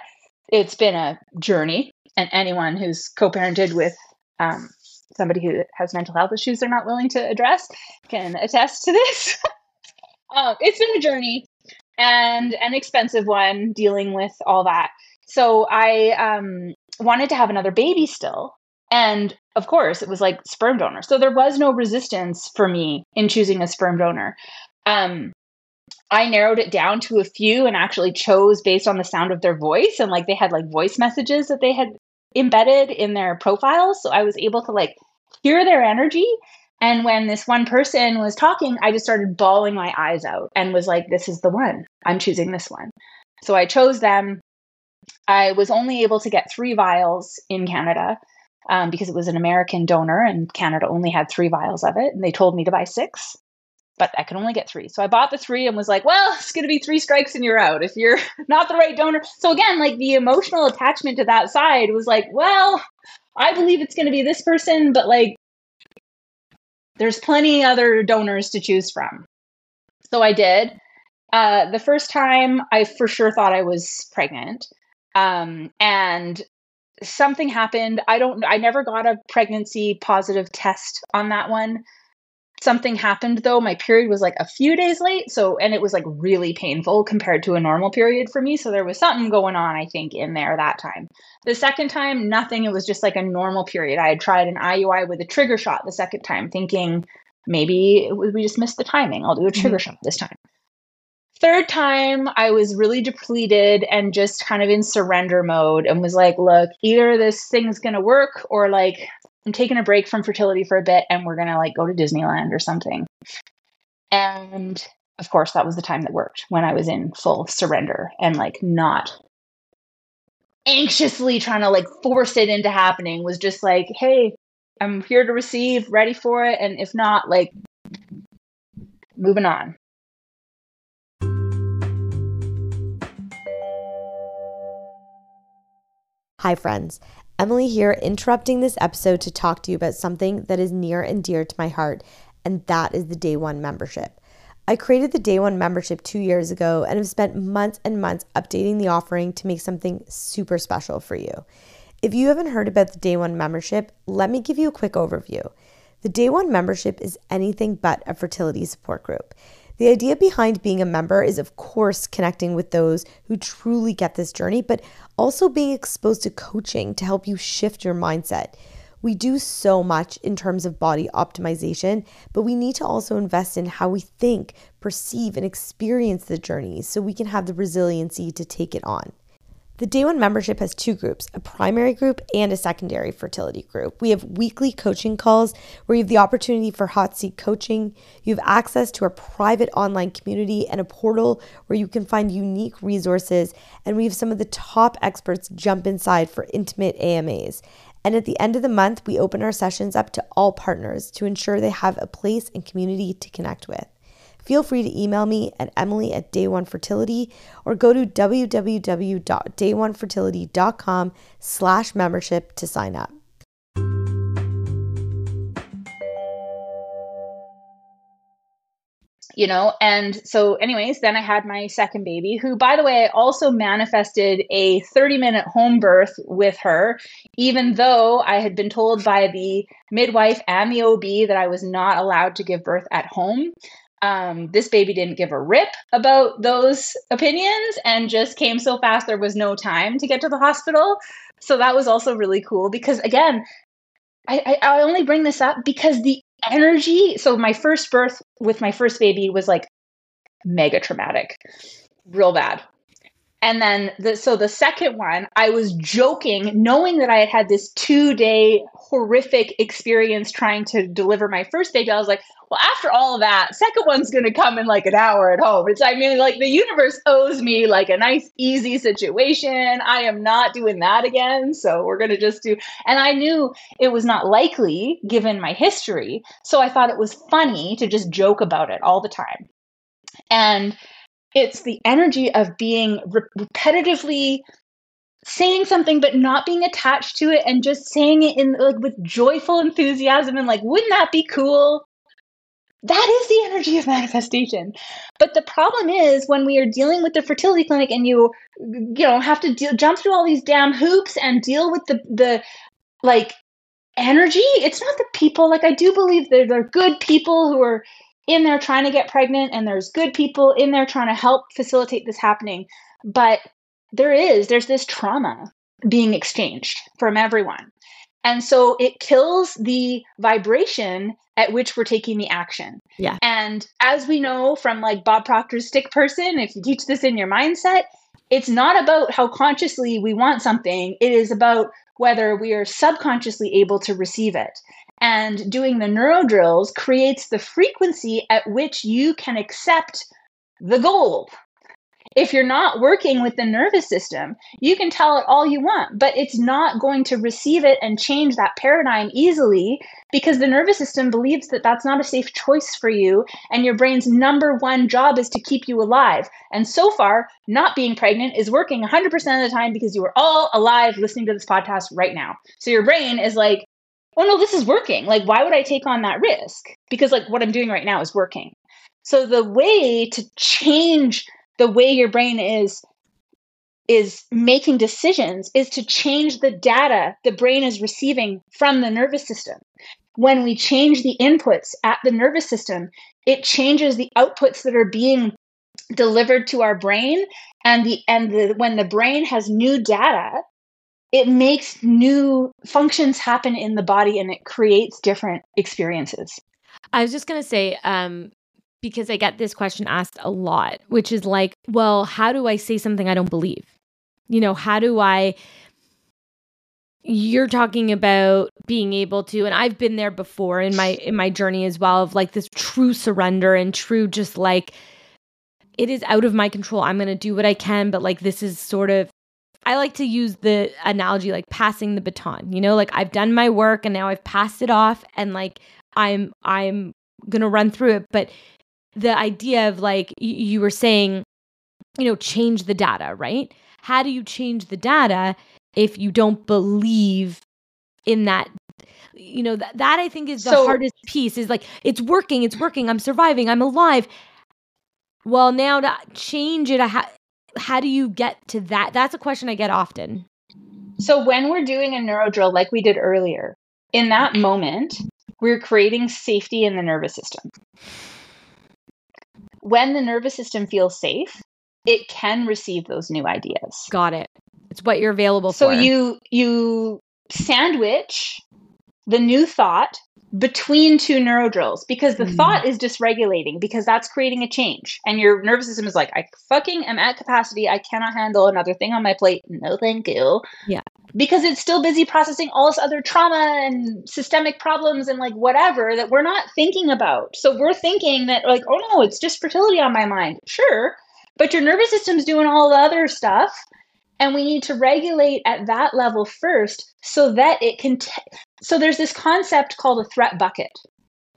it's been a journey. And anyone who's co-parented with somebody who has mental health issues they're not willing to address can attest to this. It's been a journey and an expensive one dealing with all that. So I wanted to have another baby still. And of course, it was like sperm donor. So there was no resistance for me in choosing a sperm donor. I narrowed it down to a few and actually chose based on the sound of their voice. And like they had like voice messages that they had embedded in their profiles. So I was able to like hear their energy. And when this one person was talking, I just started bawling my eyes out and was like, this is the one. I'm choosing this one. So I chose them. I was only able to get 3 vials in Canada because it was an American donor and Canada only had 3 vials of it. And they told me to buy 6, but I could only get 3. So I bought the 3 and was like, well, it's going to be 3 strikes and you're out if you're not the right donor. So again, like the emotional attachment to that side was like, well, I believe it's going to be this person, but like there's plenty other donors to choose from. So I did. The first time I for sure thought I was pregnant. And something happened. I never got a pregnancy positive test on that one. Something happened though. My period was like a few days late. So, and it was like really painful compared to a normal period for me. So there was something going on, I think, in there that time. The second time, nothing. It was just like a normal period. I had tried an IUI with a trigger shot the second time thinking maybe we just missed the timing. I'll do a trigger shot this time. Third time, I was really depleted and just kind of in surrender mode and was like, look, either this thing's going to work or like I'm taking a break from fertility for a bit and we're going to like go to Disneyland or something. And of course, that was the time that worked when I was in full surrender and like not anxiously trying to like force it into happening, was just like, hey, I'm here to receive, ready for it. And if not, like moving on. Hi friends, Emily here, interrupting this episode to talk to you about something that is near and dear to my heart, and that is the Day One membership. I created the Day One membership 2 years ago and have spent months and months updating the offering to make something super special for you. If you haven't heard about the Day One membership, let me give you a quick overview. The Day One membership is anything but a fertility support group. The idea behind being a member is, of course, connecting with those who truly get this journey, but also being exposed to coaching to help you shift your mindset. We do so much in terms of body optimization, but we need to also invest in how we think, perceive, and experience the journey so we can have the resiliency to take it on. The Day One membership has 2 groups, a primary group and a secondary fertility group. We have weekly coaching calls where you have the opportunity for hot seat coaching. You have access to our private online community and a portal where you can find unique resources. And we have some of the top experts jump inside for intimate AMAs. And at the end of the month, we open our sessions up to all partners to ensure they have a place and community to connect with. Feel free to email me at emily@dayonefertility or go to www.dayonefertility.com/membership to sign up. You know, and so anyways, then I had my second baby, who, by the way, I also manifested a 30-minute home birth with her, even though I had been told by the midwife and the OB that I was not allowed to give birth at home. This baby didn't give a rip about those opinions and just came so fast there was no time to get to the hospital. So that was also really cool because, again, I only bring this up because the energy. So my first birth with my first baby was like mega traumatic, real bad. And then the second one, I was joking, knowing that I had had this 2-day horrific experience trying to deliver my first baby. I was like, well, after all of that, second one's going to come in like an hour at home. The universe owes me like a nice, easy situation. I am not doing that again. So we're going to just do. And I knew it was not likely given my history. So I thought it was funny to just joke about it all the time. And it's the energy of being repetitively saying something but not being attached to it and just saying it in like with joyful enthusiasm and like, wouldn't that be cool? That is the energy of manifestation. But the problem is when we are dealing with the fertility clinic and you have to jump through all these damn hoops and deal with the like energy, it's not the people. Like, I do believe that there are good people who are in there trying to get pregnant, and there's good people in there trying to help facilitate this happening. But there's this trauma being exchanged from everyone. And so it kills the vibration at which we're taking the action. Yeah. And as we know from like Bob Proctor's stick person, if you teach this in your mindset, it's not about how consciously we want something. It is about whether we are subconsciously able to receive it. And doing the neuro drills creates the frequency at which you can accept the goal. If you're not working with the nervous system, you can tell it all you want, but it's not going to receive it and change that paradigm easily because the nervous system believes that that's not a safe choice for you, and your brain's number one job is to keep you alive. And so far, not being pregnant is working 100% of the time because you are all alive listening to this podcast right now. So your brain is like, oh no, this is working. Like, why would I take on that risk? Because like what I'm doing right now is working. So the way to change the way your brain is making decisions is to change the data the brain is receiving from the nervous system. When we change the inputs at the nervous system, it changes the outputs that are being delivered to our brain. And when the brain has new data, it makes new functions happen in the body and it creates different experiences. I was just going to say, because I get this question asked a lot, which is like, well, how do I say something I don't believe? You're talking about being able to, and I've been there before in my journey as well, of like this true surrender and true, just like, it is out of my control. I'm going to do what I can, but like, this is sort of, I like to use the analogy, like passing the baton, like I've done my work and now I've passed it off and like, I'm going to run through it. But the idea of like you were saying, change the data, right? How do you change the data if you don't believe in that? That I think is the hardest piece is like, it's working. I'm surviving. I'm alive. Well, now to change it, how do you get to that? That's a question I get often. So when we're doing a neuro drill, like we did earlier, in that moment, we're creating safety in the nervous system. When the nervous system feels safe, it can receive those new ideas. Got it. It's what you're available for. So you sandwich the new thought between two neuro drills because the thought is dysregulating because that's creating a change. And your nervous system is like, I fucking am at capacity. I cannot handle another thing on my plate. No, thank you. Yeah. Because it's still busy processing all this other trauma and systemic problems and like whatever that we're not thinking about. So we're thinking that like, oh no, it's just fertility on my mind. Sure. But your nervous system's doing all the other stuff. And we need to regulate at that level first so that it can. So there's this concept called a threat bucket.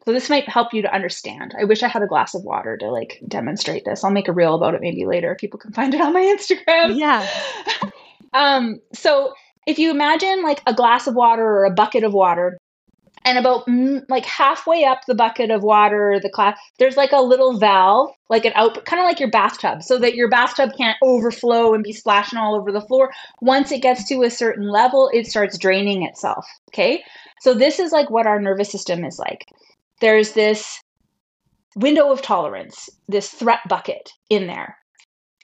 So this might help you to understand. I wish I had a glass of water to like demonstrate this. I'll make a reel about it maybe later. People can find it on my Instagram. Yeah. So if you imagine like a glass of water or a bucket of water, and about like halfway up the bucket of water, there's like a little valve, like an output, kind of like your bathtub, so that your bathtub can't overflow and be splashing all over the floor. Once it gets to a certain level, it starts draining itself. Okay. So this is like what our nervous system is like. There's this window of tolerance, this threat bucket in there.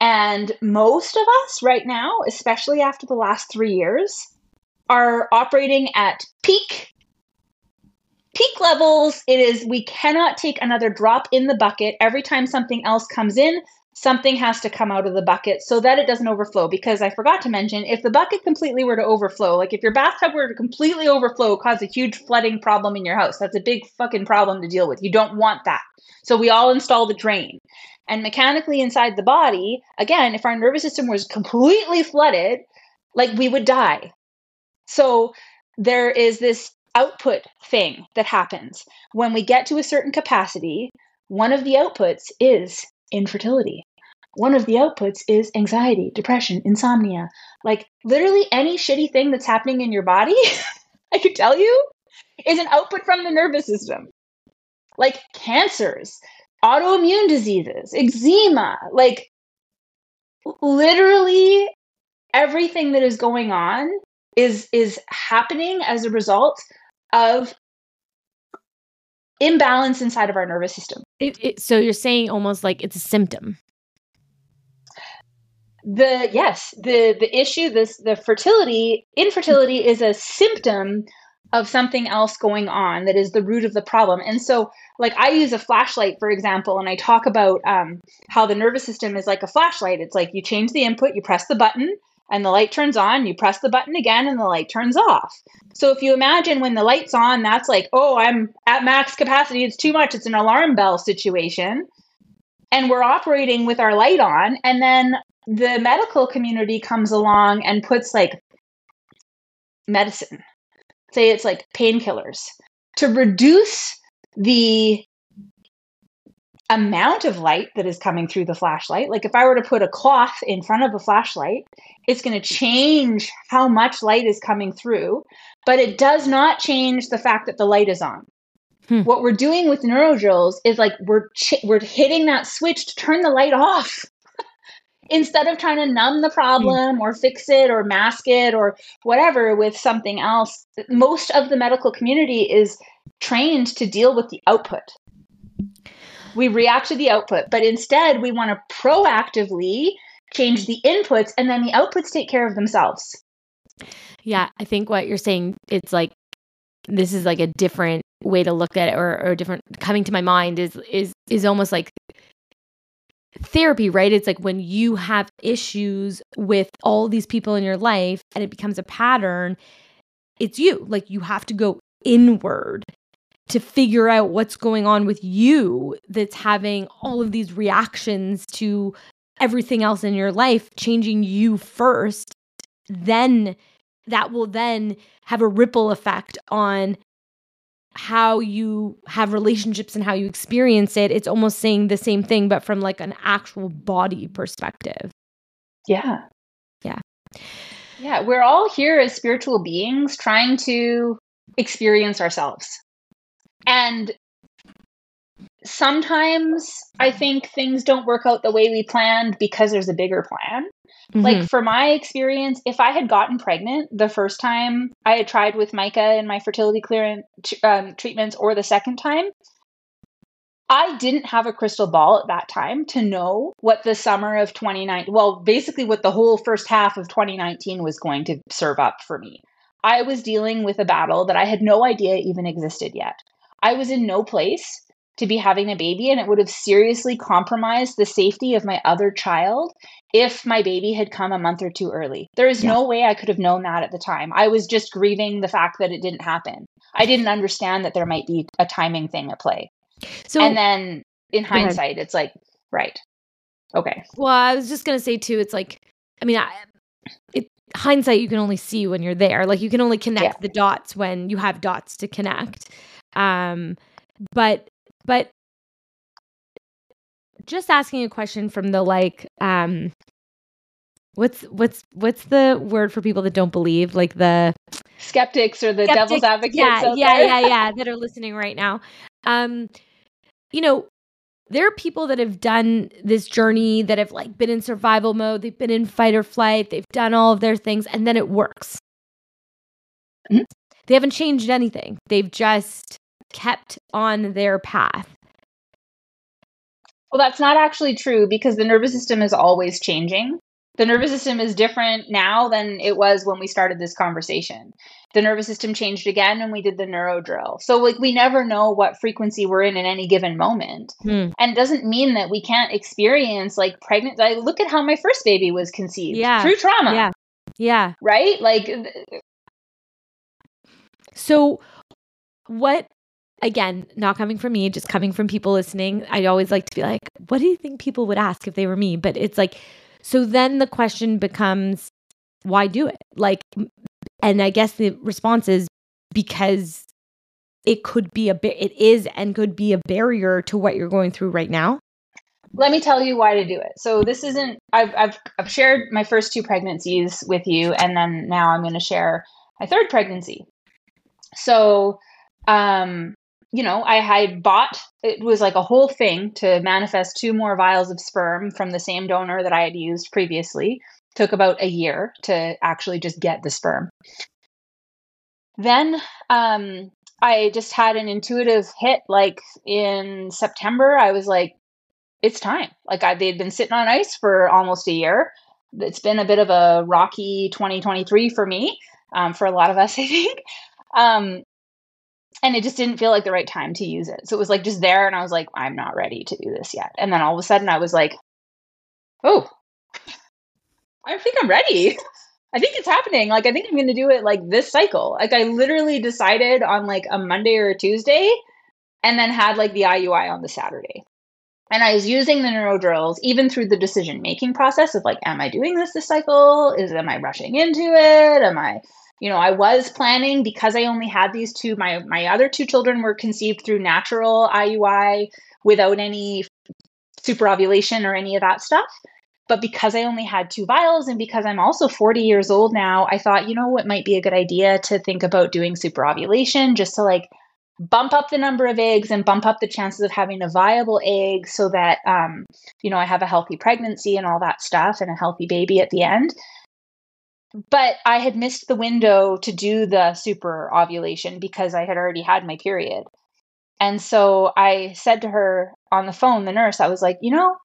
And most of us right now, especially after the last 3 years, are operating at peak levels. It is, we cannot take another drop in the bucket. Every time something else comes in, something has to come out of the bucket so that it doesn't overflow. Because I forgot to mention, if the bucket completely were to overflow, like if your bathtub were to completely overflow, cause a huge flooding problem in your house. That's a big fucking problem to deal with. You don't want that. So we all install the drain. And mechanically inside the body, again, if our nervous system was completely flooded, like we would die. So there is this output thing that happens. When we get to a certain capacity, one of the outputs is infertility. One of the outputs is anxiety, depression, insomnia, like literally any shitty thing that's happening in your body, I could tell you, is an output from the nervous system. Like cancers, autoimmune diseases, eczema, like literally everything that is going on is happening as a result of imbalance inside of our nervous system. So you're saying almost like it's a symptom. The infertility is a symptom of something else going on that is the root of the problem. And so like I use a flashlight, for example, and I talk about how the nervous system is like a flashlight. It's like you change the input, you press the button and the light turns on, you press the button again and the light turns off. So if you imagine when the light's on, that's like, oh, I'm at max capacity, it's too much, it's an alarm bell situation. And we're operating with our light on, and then the medical community comes along and puts like medicine, say it's like painkillers, to reduce the amount of light that is coming through the flashlight. Like if I were to put a cloth in front of a flashlight, it's going to change how much light is coming through, but it does not change the fact that the light is on. What we're doing with neurodrills is like we're hitting that switch to turn the light off. Instead of trying to numb the problem or fix it or mask it or whatever with something else, most of the medical community is trained to deal with the output. We react to the output, but instead we want to proactively change the inputs, and then the outputs take care of themselves. Yeah, I think what you're saying, it's like this is like a different way to look at it, or different coming to my mind is almost like therapy, right? It's like when you have issues with all these people in your life and it becomes a pattern, it's you. Like you have to go inward to figure out what's going on with you that's having all of these reactions to everything else in your life, changing you first. Then that will then have a ripple effect on how you have relationships and how you experience it. It's almost saying the same thing, but from like an actual body perspective. Yeah. Yeah. Yeah. We're all here as spiritual beings trying to experience ourselves. And sometimes I think things don't work out the way we planned because there's a bigger plan. Mm-hmm. Like for my experience, if I had gotten pregnant the first time I had tried with Micah in my fertility clearance treatments, or the second time, I didn't have a crystal ball at that time to know what the summer of 2019, well, basically what the whole first half of 2019 was going to serve up for me. I was dealing with a battle that I had no idea even existed yet. I was in no place to be having a baby, and it would have seriously compromised the safety of my other child if my baby had come a month or two early. There is no way I could have known that at the time. I was just grieving the fact that it didn't happen. I didn't understand that there might be a timing thing at play. So, and then in hindsight, it's like, right. Okay. Well, I was just going to say too, it's like, I mean, hindsight, you can only see when you're there. Like you can only connect the dots when you have dots to connect. But just asking a question from the like, what's the word for people that don't believe, like the skeptics or the devil's advocates? Yeah, that are listening right now. You know, there are people that have done this journey that have like been in survival mode, they've been in fight or flight, they've done all of their things, and then it works. Mm-hmm. They haven't changed anything. They've just kept on their path. Well, that's not actually true, because the nervous system is always changing. The nervous system is different now than it was when we started this conversation. The nervous system changed again when we did the neuro drill. So like we never know what frequency we're in at any given moment. And it doesn't mean that we can't experience like pregnant. Like, look at how my first baby was conceived. Yeah. Through trauma. Yeah. Yeah. Right? Like so what, again, not coming from me, just coming from people listening. I always like to be like, what do you think people would ask if they were me? But it's like, so then the question becomes, why do it? Like, and I guess the response is because it could be it is and could be a barrier to what you're going through right now. Let me tell you why to do it. So this isn't, I've shared my first two pregnancies with you, and then now I'm going to share my third pregnancy. So, you know, I had bought, it was like a whole thing to manifest two more vials of sperm from the same donor that I had used previously. Took about a year to actually just get the sperm. Then, I just had an intuitive hit, like in September. I was like, it's time. Like they'd been sitting on ice for almost a year. It's been a bit of a rocky 2023 for me, for a lot of us, I think. And it just didn't feel like the right time to use it. So it was like just there. And I was like, I'm not ready to do this yet. And then all of a sudden I was like, oh, I think I'm ready. I think it's happening. Like, I think I'm going to do it like this cycle. Like I literally decided on like a Monday or a Tuesday, and then had like the IUI on the Saturday. And I was using the neuro drills even through the decision-making process of like, am I doing this cycle? Am I rushing into it? Am I, you know, I was planning because I only had these two, my other two children were conceived through natural IUI without any superovulation or any of that stuff. But because I only had two vials and because I'm also 40 years old now, I thought, you know, it might be a good idea to think about doing superovulation just to like bump up the number of eggs and bump up the chances of having a viable egg so that, you know, I have a healthy pregnancy and all that stuff and a healthy baby at the end. But I had missed the window to do the superovulation because I had already had my period. And so I said to her on the phone, the nurse, I was like, you know,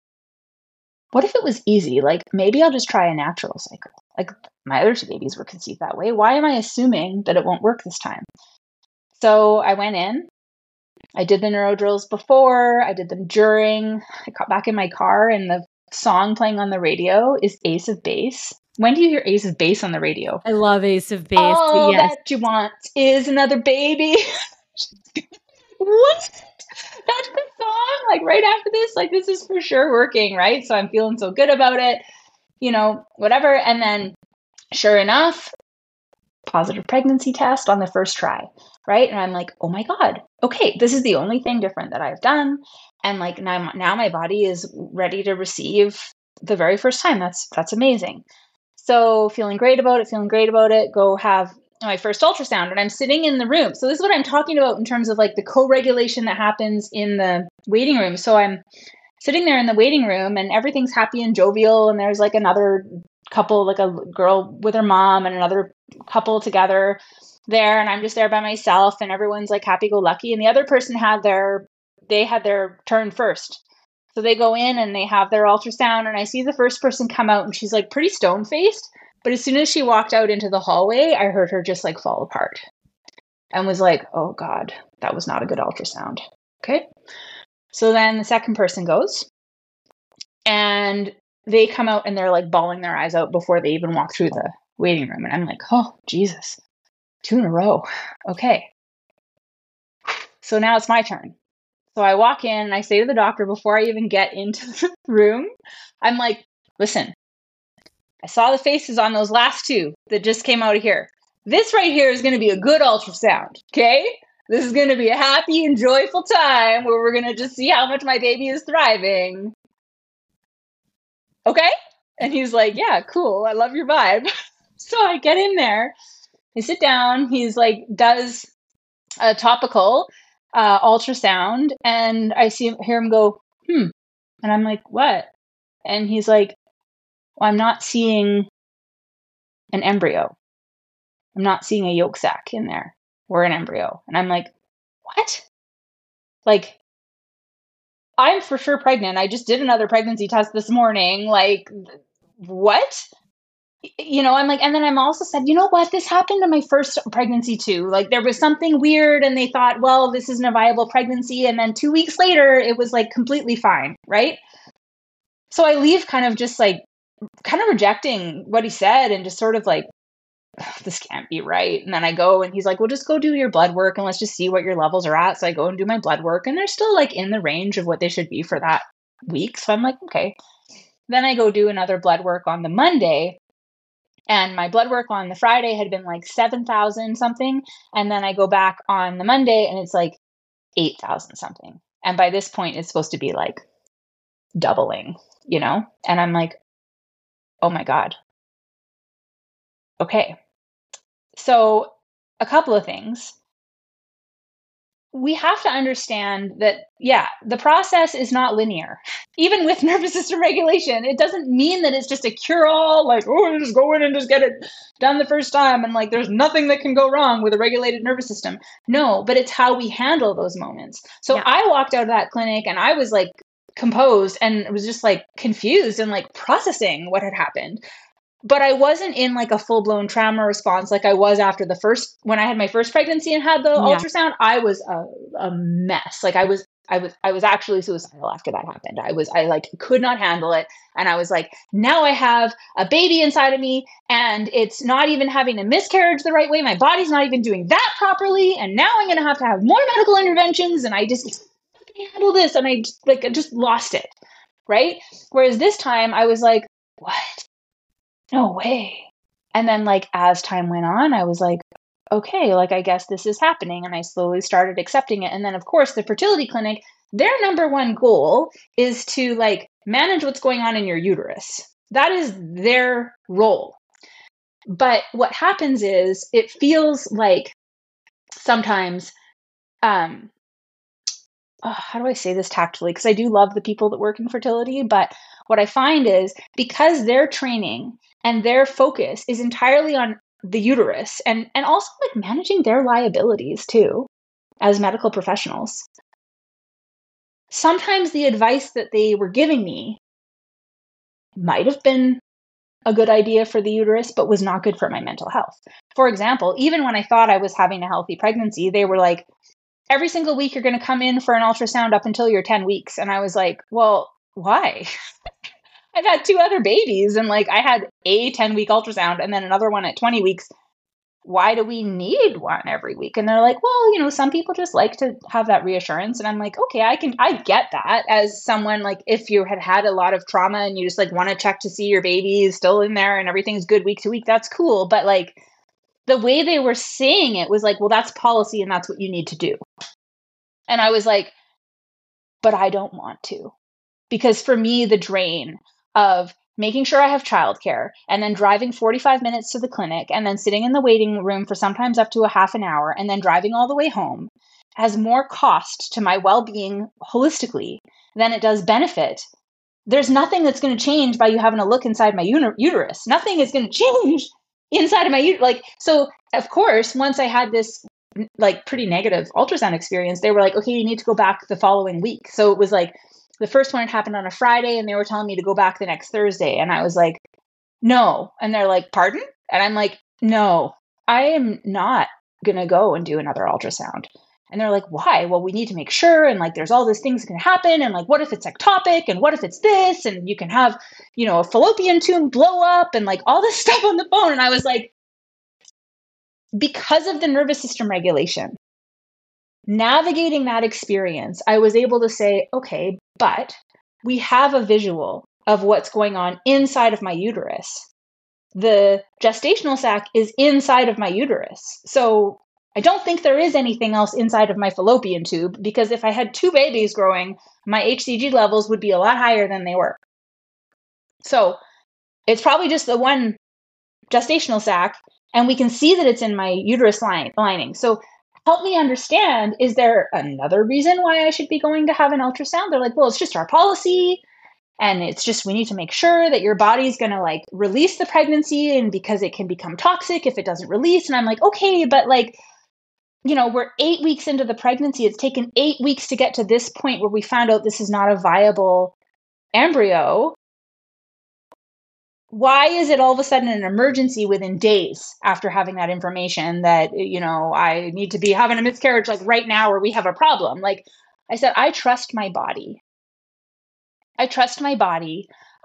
what if it was easy? Like, maybe I'll just try a natural cycle. Like, my other two babies were conceived that way. Why am I assuming that it won't work this time? So I went in, I did the neuro drills before, I did them during, I got back in my car, and the song playing on the radio is Ace of Base. When do you hear Ace of Base on the radio? I love Ace of Base. All that you want is another baby. What? That's the song, like right after this, like this is for sure working, right? So I'm feeling so good about it, you know, whatever. And then sure enough, positive pregnancy test on the first try, right? And I'm like, oh my God, okay, this is the only thing different that I've done. And like now my body is ready to receive the very first time. That's amazing. So feeling great about it, go have my first ultrasound, and I'm sitting in the room. So this is what I'm talking about in terms of like the co-regulation that happens in the waiting room. So I'm sitting there in the waiting room and everything's happy and jovial. And there's like another couple, like a girl with her mom and another couple together there. And I'm just there by myself and everyone's like happy-go-lucky. And the other person they had their turn first. So they go in and they have their ultrasound, and I see the first person come out and she's like pretty stone-faced. But as soon as she walked out into the hallway, I heard her just like fall apart and was like, oh God, that was not a good ultrasound. Okay. So then the second person goes and they come out and they're like bawling their eyes out before they even walk through the waiting room. And I'm like, oh Jesus, two in a row. Okay. So now it's my turn. So I walk in and I say to the doctor before I even get into the room, I'm like, listen, I saw the faces on those last two that just came out of here. This right here is going to be a good ultrasound, okay? This is going to be a happy and joyful time where we're going to just see how much my baby is thriving. Okay? And he's like, yeah, cool. I love your vibe. So I get in there. I sit down. He's like, does a topical ultrasound. And I hear him go, hmm. And I'm like, what? And he's like, well, I'm not seeing an embryo. I'm not seeing a yolk sac in there or an embryo. And I'm like, what? Like, I'm for sure pregnant. I just did another pregnancy test this morning. Like, what? You know, I'm like, and then I'm also said, you know what? This happened to my first pregnancy too. Like, there was something weird and they thought, well, this isn't a viable pregnancy. And then 2 weeks later, it was like completely fine, right? So I leave kind of just like, kind of rejecting what he said and just sort of like, this can't be right. And then I go and he's like, well, just go do your blood work and let's just see what your levels are at. So I go and do my blood work and they're still like in the range of what they should be for that week. So I'm like, okay. Then I go do another blood work on the Monday, and my blood work on the Friday had been like 7,000 something. And then I go back on the Monday and it's like 8,000 something. And by this point it's supposed to be like doubling, you know? And I'm like, oh my God. Okay. So a couple of things. We have to understand that, yeah, the process is not linear. Even with nervous system regulation, it doesn't mean that it's just a cure-all, like, oh, just go in and just get it done the first time. And like, there's nothing that can go wrong with a regulated nervous system. No, but it's how we handle those moments. So yeah. I walked out of that clinic and I was like composed and was just like confused and like processing what had happened. But I wasn't in like a full-blown trauma response like I was after the first, when I had my first pregnancy and had the ultrasound, I was a mess. Like I was actually suicidal after that happened. I like could not handle it. And I was like, now I have a baby inside of me and it's not even having a miscarriage the right way. My body's not even doing that properly. And now I'm going to have more medical interventions. And I just can't handle this. And I just lost it. Right. Whereas this time I was like, what? No way. And then like, as time went on, I was like, okay, like, I guess this is happening. And I slowly started accepting it. And then of course the fertility clinic, their number one goal is to like manage what's going on in your uterus. That is their role. But what happens is it feels like sometimes, how do I say this tactfully? Because I do love the people that work in fertility, but what I find is because their training and their focus is entirely on the uterus and also like managing their liabilities too, as medical professionals, sometimes the advice that they were giving me might have been a good idea for the uterus, but was not good for my mental health. For example, even when I thought I was having a healthy pregnancy, they were like, every single week you're going to come in for an ultrasound up until you're 10 weeks. And I was like, well, why? I've had two other babies and like I had a 10-week ultrasound and then another one at 20 weeks. Why do we need one every week? And they're like, well, you know, some people just like to have that reassurance. And I'm like, okay, I get that as someone, like if you had had a lot of trauma and you just like want to check to see your baby is still in there and everything's good week to week, that's cool. But like the way they were saying it was like, well, that's policy and that's what you need to do. And I was like, but I don't want to. Because for me, the drain of making sure I have childcare and then driving 45 minutes to the clinic and then sitting in the waiting room for sometimes up to a half an hour and then driving all the way home has more cost to my well-being holistically than it does benefit. There's nothing that's going to change by you having a look inside my uterus. Nothing is going to change inside of my uterus. Like, so of course, once I had this like pretty negative ultrasound experience, they were like, okay, you need to go back the following week. So it was like, the first one had happened on a Friday and they were telling me to go back the next Thursday. And I was like, no. And they're like, pardon? And I'm like, no, I am not going to go and do another ultrasound. And they're like, why? Well, we need to make sure. And like, there's all these things that can happen. And like, what if it's ectopic? And what if it's this? And you can have, you know, a fallopian tube blow up and like all this stuff on the phone. And I was like, because of the nervous system regulation, navigating that experience, I was able to say, okay, but we have a visual of what's going on inside of my uterus. The gestational sac is inside of my uterus. So I don't think there is anything else inside of my fallopian tube, because if I had two babies growing, my HCG levels would be a lot higher than they were. So it's probably just the one gestational sac, and we can see that it's in my uterus lining. So help me understand, is there another reason why I should be going to have an ultrasound? They're like, well, it's just our policy. And it's just, we need to make sure that your body's going to like release the pregnancy, and because it can become toxic if it doesn't release. And I'm like, okay, but like, you know, we're 8 weeks into the pregnancy. It's taken 8 weeks to get to this point where we found out this is not a viable embryo. Why is it all of a sudden an emergency within days after having that information that, you know, I need to be having a miscarriage like right now, or we have a problem? Like I said, I trust my body.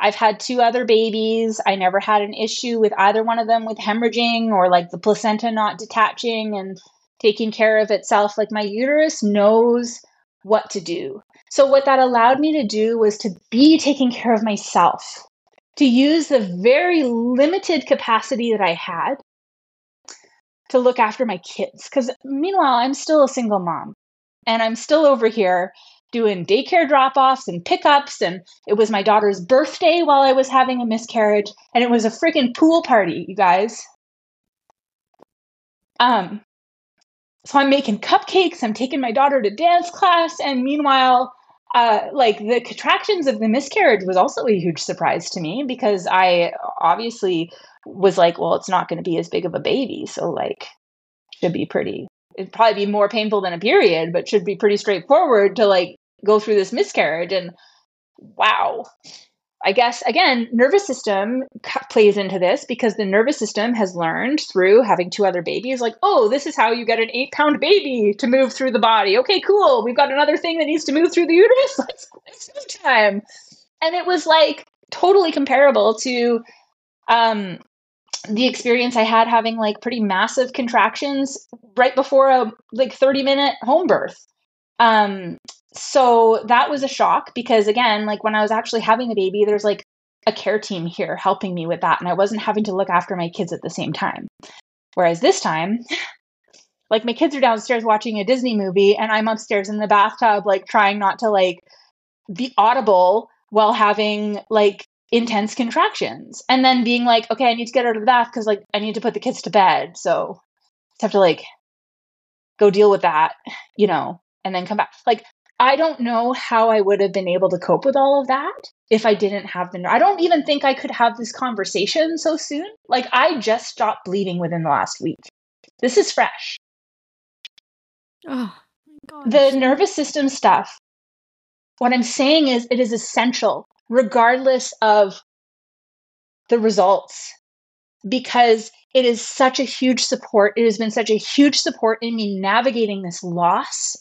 I've had two other babies. I never had an issue with either one of them with hemorrhaging or like the placenta not detaching and taking care of itself. Like my uterus knows what to do. So what that allowed me to do was to be taking care of myself, to use the very limited capacity that I had to look after my kids. Because meanwhile, I'm still a single mom and I'm still over here doing daycare drop-offs and pickups, and it was my daughter's birthday while I was having a miscarriage, and it was a freaking pool party, you guys. So I'm making cupcakes, I'm taking my daughter to dance class, and meanwhile, like the contractions of the miscarriage was also a huge surprise to me, because I obviously was like, well, it's not going to be as big of a baby, so like, should be pretty. It'd probably be more painful than a period, but should be pretty straightforward to like go through this miscarriage. And wow, I guess, again, nervous system plays into this, because the nervous system has learned through having two other babies, like, oh, this is how you get an 8-pound baby to move through the body. Okay, cool. We've got another thing that needs to move through the uterus. Let's move time. And it was like totally comparable to the experience I had having like pretty massive contractions right before a like 30-minute home birth. So that was a shock, because again, like when I was actually having the baby, there's like a care team here helping me with that. And I wasn't having to look after my kids at the same time. Whereas this time, like my kids are downstairs watching a Disney movie and I'm upstairs in the bathtub, like trying not to like be audible while having like intense contractions, and then being like, okay, I need to get out of the bath because like I need to put the kids to bed. So I have to like go deal with that, you know, and then come back. Like, I don't know how I would have been able to cope with all of that if I didn't have the, I don't even think I could have this conversation so soon. Like, I just stopped bleeding within the last week. This is fresh. Oh, my gosh. The nervous system stuff. What I'm saying is it is essential regardless of the results, because it is such a huge support. It has been such a huge support in me navigating this loss.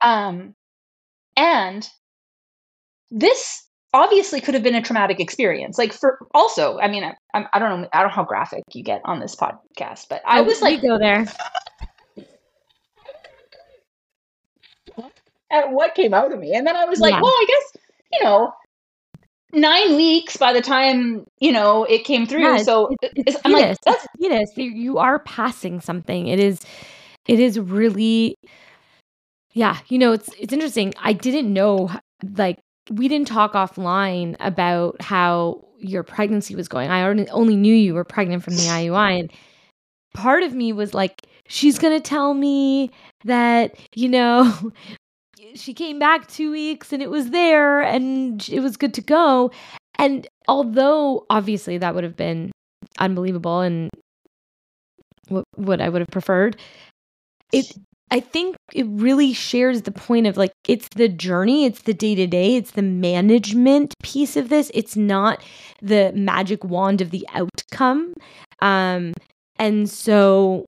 And this obviously could have been a traumatic experience. Like for also, I mean, I don't know. I don't know how graphic you get on this podcast, but I was like, go there. At what came out of me. And then I was like, yeah. Well, I guess, you know, 9 weeks by the time, you know, it came through. Yeah, so it's I'm like, that's fetus. You are passing something. It is really, yeah. You know, it's interesting. I didn't know, like, we didn't talk offline about how your pregnancy was going. I only knew you were pregnant from the IUI. And part of me was like, she's going to tell me that, you know, she came back 2 weeks and it was there and it was good to go. And although obviously that would have been unbelievable and what I would have preferred, I think it really shares the point of like, it's the journey, it's the day-to-day, it's the management piece of this. It's not the magic wand of the outcome. And so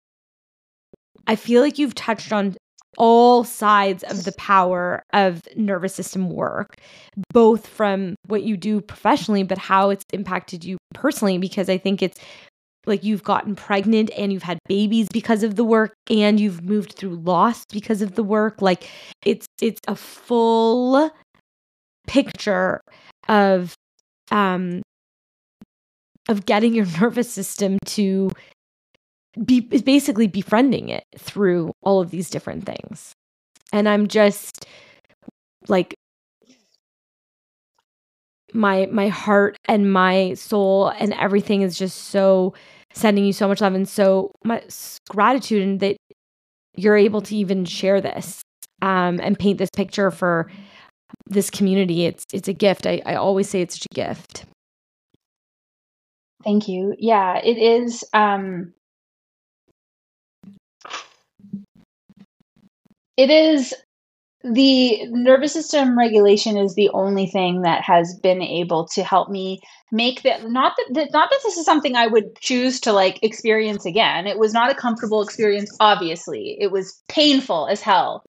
I feel like you've touched on all sides of the power of nervous system work, both from what you do professionally, but how it's impacted you personally, because I think it's like you've gotten pregnant and you've had babies because of the work, and you've moved through loss because of the work. Like it's a full picture of getting your nervous system to basically befriending it through all of these different things. And I'm just like, my heart and my soul and everything is just so sending you so much love and so much gratitude, and that you're able to even share this and paint this picture for this community. It's a gift. I always say it's such a gift. Thank you. Yeah, it is. It is the nervous system regulation is the only thing that has been able to help me make that. Not that this is something I would choose to like experience again. It was not a comfortable experience. Obviously, it was painful as hell,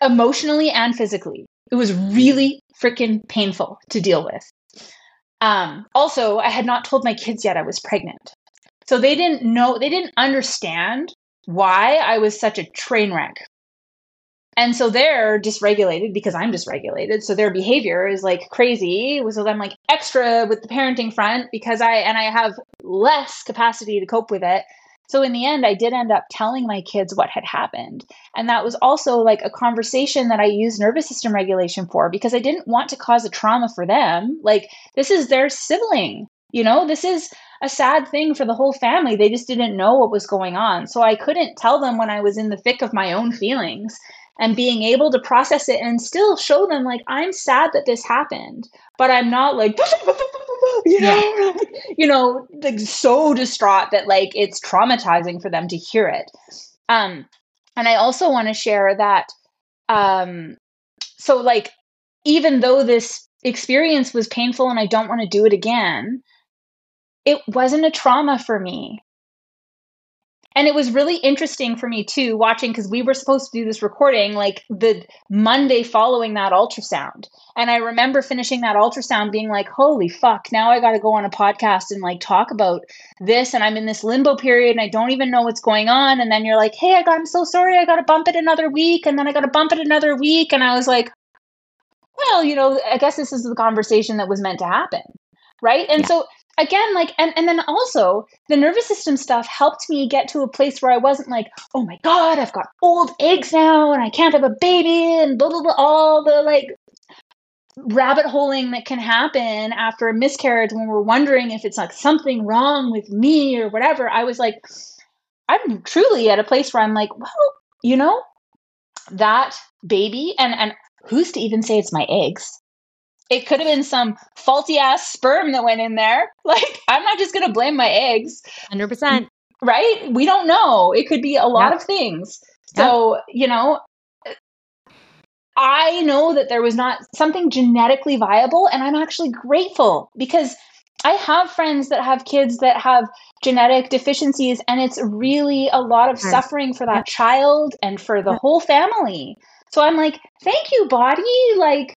emotionally and physically. It was really freaking painful to deal with. Also, I had not told my kids yet I was pregnant, so they didn't know. They didn't understand why I was such a train wreck. And so they're dysregulated because I'm dysregulated. So their behavior is like crazy. So I'm like extra with the parenting front because I have less capacity to cope with it. So in the end, I did end up telling my kids what had happened. And that was also like a conversation that I used nervous system regulation for, because I didn't want to cause a trauma for them. Like, this is their sibling, you know, this is a sad thing for the whole family. They just didn't know what was going on. So I couldn't tell them when I was in the thick of my own feelings, and being able to process it and still show them, like, I'm sad that this happened, but I'm not like, you know, like so distraught that like it's traumatizing for them to hear it. And I also want to share that, so like, even though this experience was painful and I don't want to do it again, it wasn't a trauma for me. And it was really interesting for me too, watching, because we were supposed to do this recording like the Monday following that ultrasound. And I remember finishing that ultrasound being like, holy fuck, now I got to go on a podcast and like talk about this. And I'm in this limbo period and I don't even know what's going on. And then you're like, hey, I'm so sorry. I got to bump it another week. And then I got to bump it another week. And I was like, well, you know, I guess this is the conversation that was meant to happen. Right. And so again, like, and then also the nervous system stuff helped me get to a place where I wasn't like, oh my God, I've got old eggs now and I can't have a baby and blah, blah, blah, all the like rabbit holing that can happen after a miscarriage when we're wondering if it's like something wrong with me or whatever. I was like, I'm truly at a place where I'm like, well, you know, that baby and who's to even say it's my eggs? It could have been some faulty ass sperm that went in there. Like, I'm not just going to blame my eggs. 100%. Right? We don't know. It could be a lot of things. So, you know, I know that there was not something genetically viable. And I'm actually grateful because I have friends that have kids that have genetic deficiencies. And it's really a lot of suffering for that child and for the whole family. So I'm like, thank you, body. Like,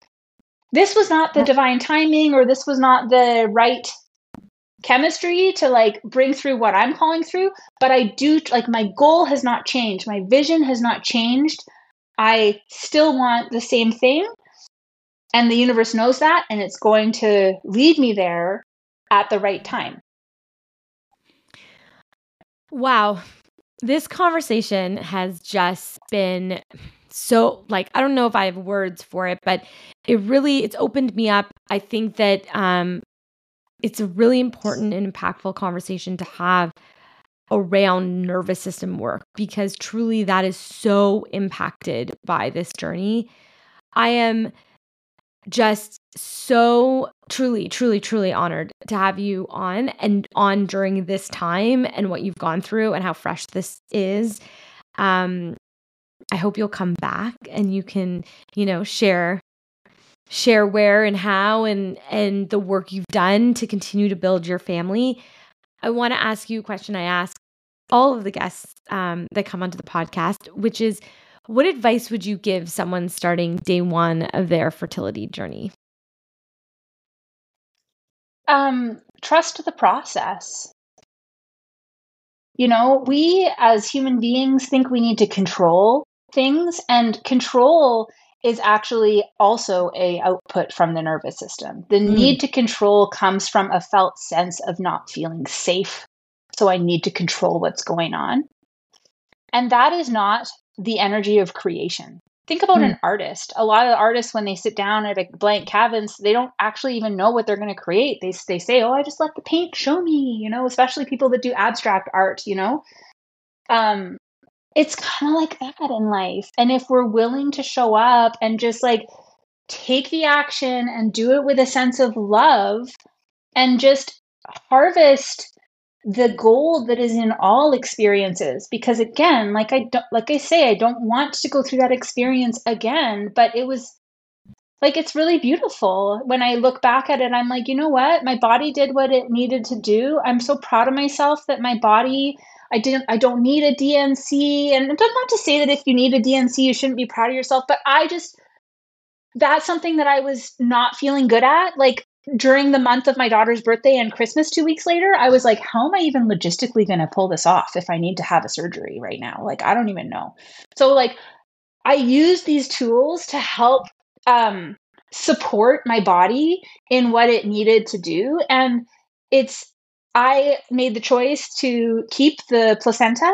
this was not the divine timing, or this was not the right chemistry to like bring through what I'm calling through. But I do, like, my goal has not changed. My vision has not changed. I still want the same thing. And the universe knows that. And it's going to lead me there at the right time. Wow. This conversation has just been so, like, I don't know if I have words for it, but it really, it's opened me up. I think that it's a really important and impactful conversation to have around nervous system work, because truly that is so impacted by this journey. I am just so truly honored to have you on during this time and what you've gone through and how fresh this is. I hope you'll come back and you can, you know, share where and how and the work you've done to continue to build your family. I want to ask you a question I ask all of the guests that come onto the podcast, which is, what advice would you give someone starting day one of their fertility journey? Trust the process. You know, we as human beings think we need to control things, and control is actually also an output from the nervous system. The need to control comes from a felt sense of not feeling safe. So I need to control what's going on. And that is not the energy of creation. Think about an artist. A lot of artists, when they sit down at a blank canvas, they don't actually even know what they're going to create. They say, oh, I just let the paint show me, you know, especially people that do abstract art, you know. It's kind of like that in life. And if we're willing to show up and just like take the action and do it with a sense of love and just harvest the gold that is in all experiences, because again, I don't want to go through that experience again, but it was like, it's really beautiful. When I look back at it, I'm like, you know what? My body did what it needed to do. I'm so proud of myself that my body, I don't need a DNC. And I'm not to say that if you need a DNC, you shouldn't be proud of yourself, but that's something that I was not feeling good at. Like, during the month of my daughter's birthday and Christmas 2 weeks later, I was like, how am I even logistically going to pull this off if I need to have a surgery right now? Like, I don't even know. So like, I use these tools to help support my body in what it needed to do. And it's I made the choice to keep the placenta,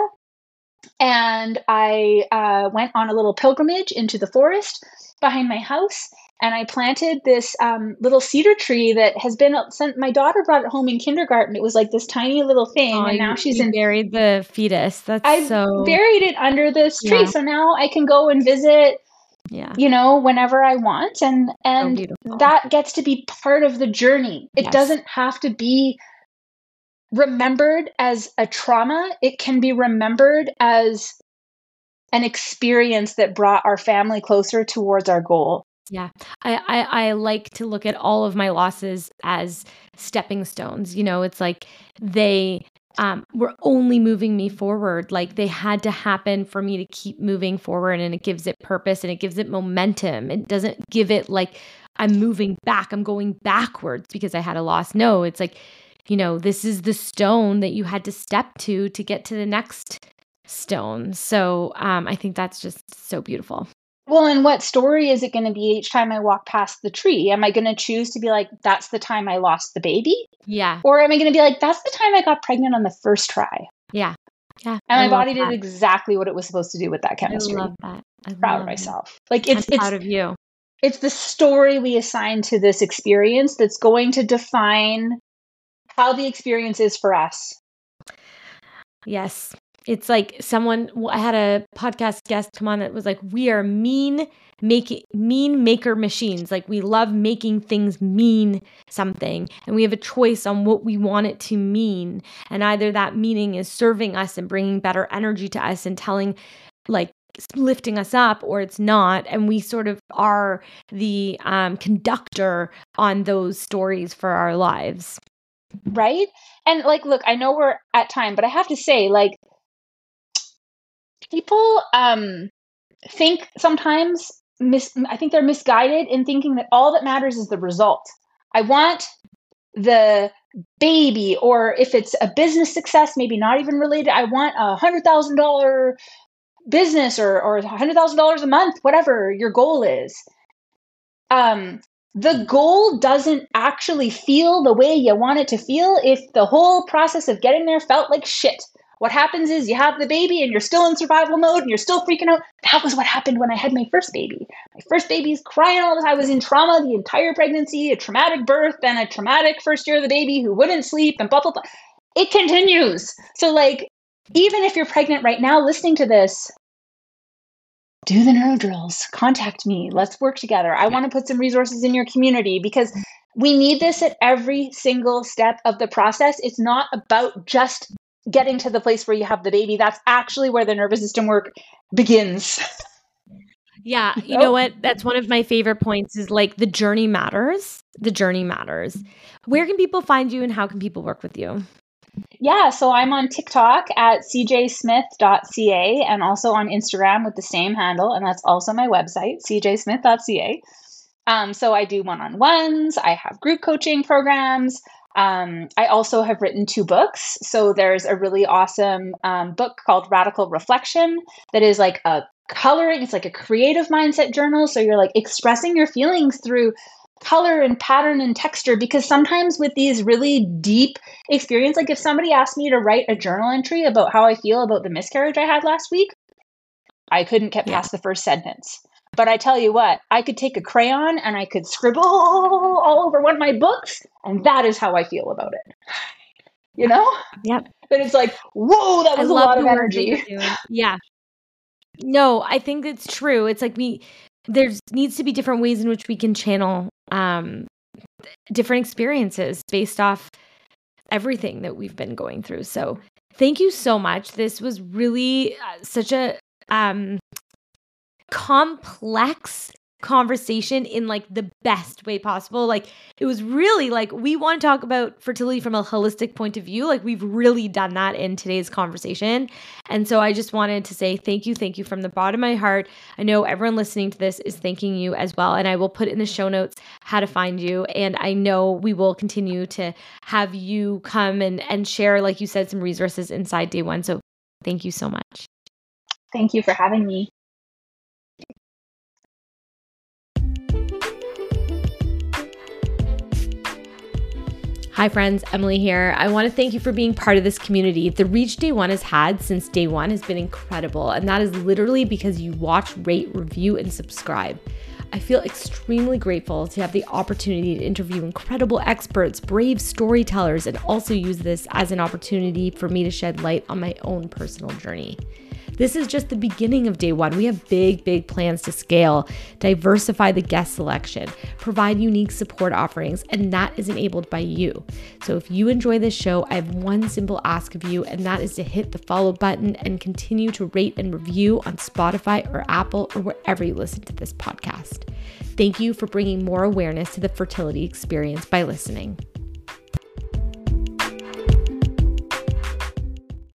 and I went on a little pilgrimage into the forest behind my house, and I planted this little cedar tree that has been sent. My daughter brought it home in kindergarten. It was like this tiny little thing, and now she's buried the fetus. I buried it under this tree, so now I can go and visit. Yeah, you know, whenever I want, and that gets to be part of the journey. It doesn't have to be remembered as a trauma. It can be remembered as an experience that brought our family closer towards our goal. Yeah. I like to look at all of my losses as stepping stones. You know, it's like they were only moving me forward. Like they had to happen for me to keep moving forward, and it gives it purpose and it gives it momentum. It doesn't give it like I'm moving back, I'm going backwards because I had a loss. No, it's like, you know, this is the stone that you had to step to get to the next stone. So I think that's just so beautiful. Well, and what story is it going to be each time I walk past the tree? Am I going to choose to be like, that's the time I lost the baby? Yeah. Or am I going to be like, that's the time I got pregnant on the first try? Yeah. Yeah. And my body did exactly what it was supposed to do with that chemistry. I love that. I'm proud of myself. Like I'm proud of you. It's the story we assign to this experience that's going to define how the experience is for us. Yes. It's like I had a podcast guest come on that was like, we are mean maker machines. Like we love making things mean something, and we have a choice on what we want it to mean. And either that meaning is serving us and bringing better energy to us and lifting us up, or it's not. And we sort of are the conductor on those stories for our lives. Right. And like, look, I know we're at time, but I have to say, like, people think sometimes, I think they're misguided in thinking that all that matters is the result. I want the baby, or if it's a business success, maybe not even related, I want a $100,000 business or $100,000 a month, whatever your goal is. The goal doesn't actually feel the way you want it to feel if the whole process of getting there felt like shit. What happens is you have the baby and you're still in survival mode and you're still freaking out. That was what happened when I had my first baby. My first baby's crying all the time. I was in trauma the entire pregnancy, a traumatic birth, then a traumatic first year of the baby who wouldn't sleep and blah, blah, blah. It continues. So like, even if you're pregnant right now listening to this, do the neuro drills, contact me, let's work together. I want to put some resources in your community because we need this at every single step of the process. It's not about just getting to the place where you have the baby. That's actually where the nervous system work begins. Yeah. You know what? That's one of my favorite points is like the journey matters. The journey matters. Where can people find you and how can people work with you? Yeah. So I'm on TikTok at cjsmith.ca and also on Instagram with the same handle. And that's also my website, cjsmith.ca. So I do one-on-ones. I have group coaching programs. I also have written 2 books. So there's a really awesome book called Radical Reflection that is like a coloring. It's like a creative mindset journal. So you're like expressing your feelings through color and pattern and texture, because sometimes with these really deep experiences, like if somebody asked me to write a journal entry about how I feel about the miscarriage I had last week, I couldn't get past the first sentence. But I tell you what, I could take a crayon and I could scribble all over one of my books, and that is how I feel about it. You know? Yep. But it's like, whoa, that was a lot of energy. Yeah. No, I think it's true. It's like there needs to be different ways in which we can channel different experiences based off everything that we've been going through. So thank you so much. This was really such a complex conversation in like the best way possible. Like it was really like, we want to talk about fertility from a holistic point of view. Like we've really done that in today's conversation. And so I just wanted to say thank you from the bottom of my heart. I know everyone listening to this is thanking you as well. And I will put in the show notes how to find you. And I know we will continue to have you come and share, like you said, some resources inside Day One. So thank you so much. Thank you for having me. Hi friends, Emily here. I want to thank you for being part of this community. The reach Day One has had since Day One has been incredible, and that is literally because you watch, rate, review, and subscribe. I feel extremely grateful to have the opportunity to interview incredible experts, brave storytellers, and also use this as an opportunity for me to shed light on my own personal journey. This is just the beginning of Day One. We have big plans to scale, diversify the guest selection, provide unique support offerings, and that is enabled by you. So if you enjoy this show, I have one simple ask of you, and that is to hit the follow button and continue to rate and review on Spotify or Apple or wherever you listen to this podcast. Thank you for bringing more awareness to the fertility experience by listening.